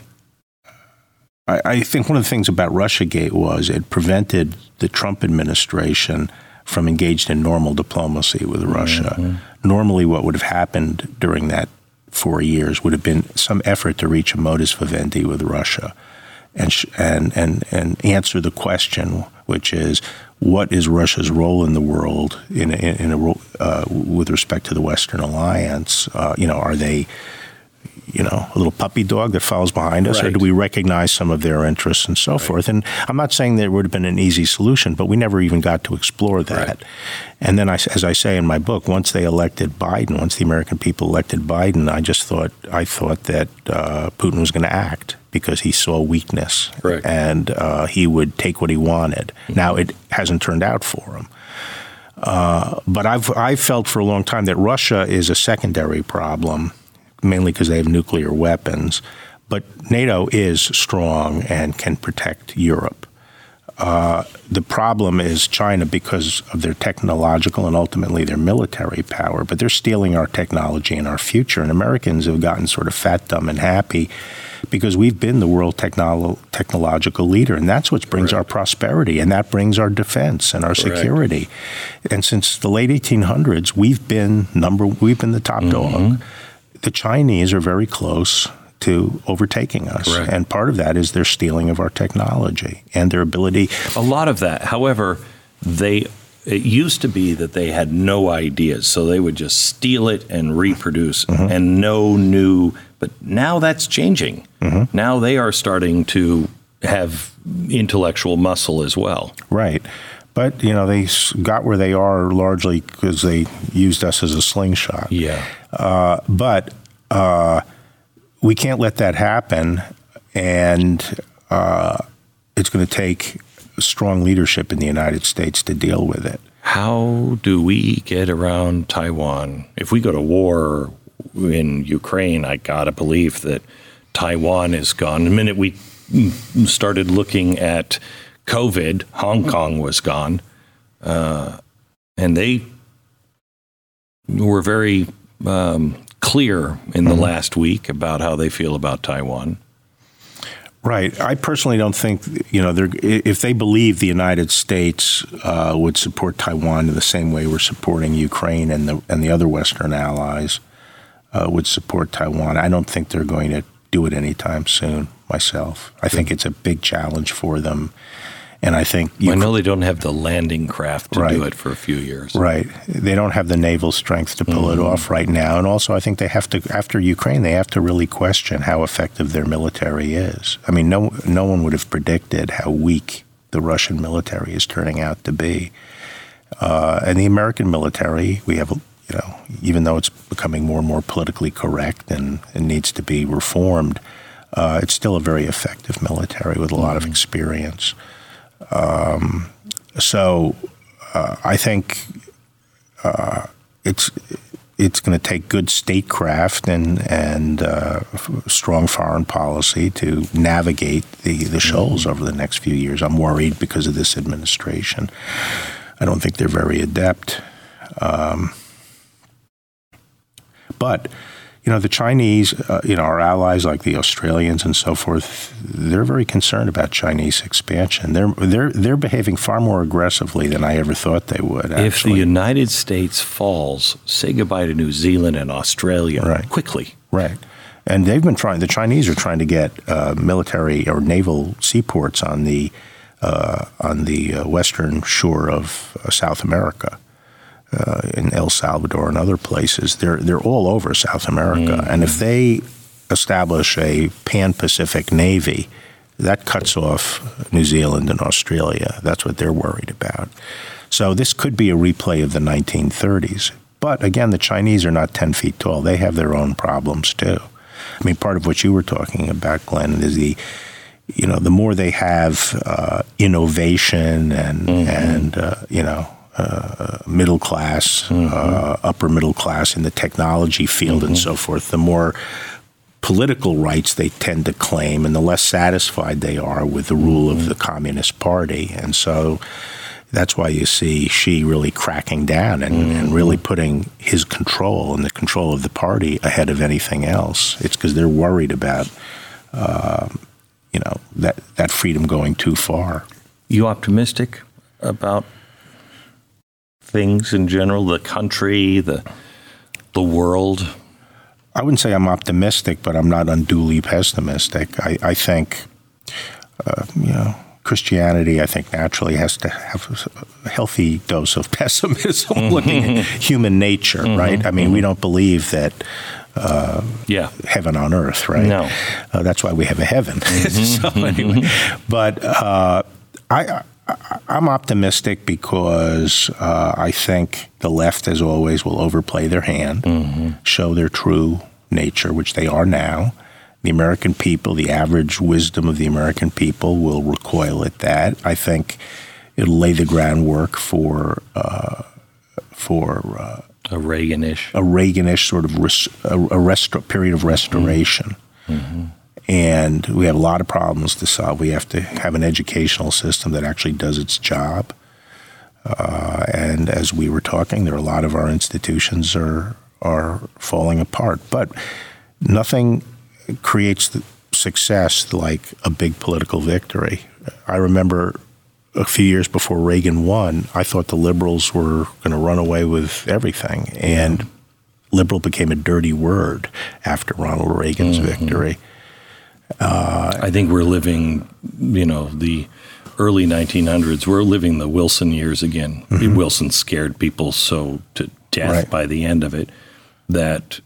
I think one of the things about Russiagate was it prevented the Trump administration from engaged in normal diplomacy with Russia. Mm-hmm. Normally what would have happened during that four years would have been some effort to reach a modus vivendi with Russia and sh- and, and and answer the question, which is, what is Russia's role in the world in, in, in a, uh, with respect to the Western alliance? Uh, you know, are they... you know, a little puppy dog that follows behind us, right. or do we recognize some of their interests and so right. forth? And I'm not saying there would have been an easy solution, but we never even got to explore that. Right. And then, I, as I say in my book, once they elected Biden, once the American people elected Biden, I just thought, I thought that uh, Putin was going to act because he saw weakness right. and uh, he would take what he wanted. Mm-hmm. Now, it hasn't turned out for him. Uh, but I've I've felt for a long time that Russia is a secondary problem, mainly because they have nuclear weapons. But NATO is strong and can protect Europe. Uh, the problem is China because of their technological and ultimately their military power. But they're stealing our technology and our future. And Americans have gotten sort of fat, dumb, and happy because we've been the world technolo- technological leader. And that's what brings Correct. Our prosperity. And that brings our defense and our Correct. Security. And since the late eighteen hundreds, we've been number we've been the top mm-hmm. dog. The Chinese are very close to overtaking us. Correct. And part of that is their stealing of our technology and their ability. A lot of that. However, they it used to be that they had no ideas, so they would just steal it and reproduce mm-hmm. and no new. But now that's changing. Mm-hmm. Now they are starting to have intellectual muscle as well. Right. But, you know, they got where they are largely because they used us as a slingshot. Yeah. Uh, but uh, we can't let that happen, and uh, it's going to take strong leadership in the United States to deal with it. How do we get around Taiwan? If we go to war in Ukraine, I got to believe that Taiwan is gone. The minute we started looking at COVID, Hong Kong was gone, uh, and they were very um, clear in the mm-hmm. last week about how they feel about Taiwan. Right. I personally don't think, you know, they're, if they believe the United States uh, would support Taiwan in the same way we're supporting Ukraine and the and the other Western allies uh, would support Taiwan, I don't think they're going to do it anytime soon. Myself, I mm-hmm. think it's a big challenge for them. And I think you I know they don't have the landing craft to right. do it for a few years. Right. They don't have the naval strength to pull mm-hmm. it off right now. And also, I think they have to, after Ukraine, they have to really question how effective their military is. I mean, no, no one would have predicted how weak the Russian military is turning out to be. Uh, and the American military, we have, you know, even though it's becoming more and more politically correct and, and needs to be reformed, uh, it's still a very effective military with a lot mm-hmm. of experience. Um, so uh, I think uh, it's it's going to take good statecraft and and uh, strong foreign policy to navigate the, the shoals over the next few years. I'm worried because of this administration. I don't think they're very adept. Um, but, you know, the Chinese, uh, you know, our allies like the Australians and so forth, they're very concerned about Chinese expansion. They're they're they're behaving far more aggressively than I ever thought they would, actually. If the United States falls, say goodbye to New Zealand and Australia right. quickly. Right. And they've been trying, the Chinese are trying to get uh, military or naval seaports on the uh, on the uh, western shore of uh, South America, uh, in El Salvador and other places. They're, they're all over South America. Mm-hmm. And if they establish a pan-Pacific Navy, that cuts off New Zealand and Australia. That's what they're worried about. So this could be a replay of the nineteen thirties. But again, the Chinese are not ten feet tall. They have their own problems too. I mean, part of what you were talking about, Glenn, is the, you know, the more they have uh, innovation and, mm-hmm. and uh, you know, uh, middle class, mm-hmm. uh, upper middle class in the technology field mm-hmm. and so forth, the more political rights they tend to claim and the less satisfied they are with the rule mm-hmm. of the Communist Party. And so that's why you see Xi really cracking down and, mm-hmm. and really putting his control and the control of the party ahead of anything else. It's because they're worried about, uh, you know, that, that freedom going too far. You optimistic about things in general, the country, the the world? I wouldn't say I'm optimistic, but I'm not unduly pessimistic. I, I think, uh, you know, Christianity, I think, naturally has to have a healthy dose of pessimism mm-hmm. looking at human nature, mm-hmm. right? I mean, mm-hmm. we don't believe that uh, yeah. heaven on earth, right? No. Uh, that's why we have a heaven. Mm-hmm. So anyway, but uh, I, I, I'm optimistic because uh, I think the left, as always, will overplay their hand, mm-hmm. show their true nature, which they are now. The American people, the average wisdom of the American people will recoil at that. I think it'll lay the groundwork for uh, for uh, a Reaganish, a Reaganish sort of res- a rest- period of restoration. Mm-hmm. And we have a lot of problems to solve. We have to have an educational system that actually does its job. Uh, and as we were talking, there are a lot of our institutions are are falling apart, but nothing creates the success like a big political victory. I remember a few years before Reagan won, I thought the liberals were going to run away with everything. And liberal became a dirty word after Ronald Reagan's mm-hmm. victory. Uh, I think we're living, you know, the early nineteen hundreds. We're living the Wilson years again. Mm-hmm. Wilson scared people so to death right. by the end of it that,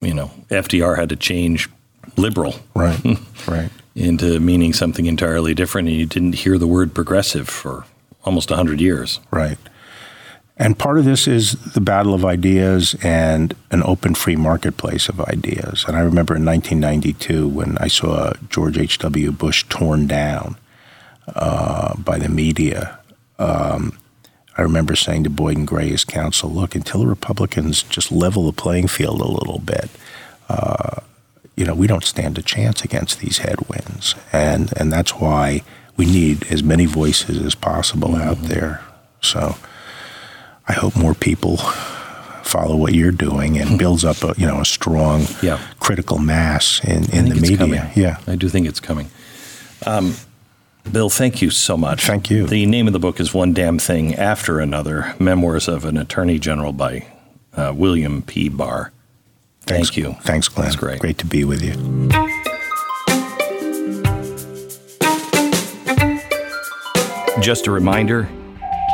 you know, F D R had to change liberal right right into meaning something entirely different, and you didn't hear the word progressive for almost one hundred years. Right. And part of this is the battle of ideas and an open free marketplace of ideas. And I remember in nineteen ninety-two when I saw George H W. Bush torn down uh, by the media, um, I remember saying to Boyd and Gray, his counsel, look, until the Republicans just level the playing field a little bit, uh, you know, we don't stand a chance against these headwinds. And and that's why we need as many voices as possible mm-hmm. out there. So I hope more people follow what you're doing and builds up a, you know, a strong yeah. critical mass in, in the media. Coming. Yeah, I do think it's coming. Um, Bill, thank you so much. Thank you. The name of the book is One Damn Thing After Another, Memoirs of an Attorney General by uh, William P. Barr. Thanks, Thank you. Thanks, Glenn. That's great. Great to be with you. Just a reminder,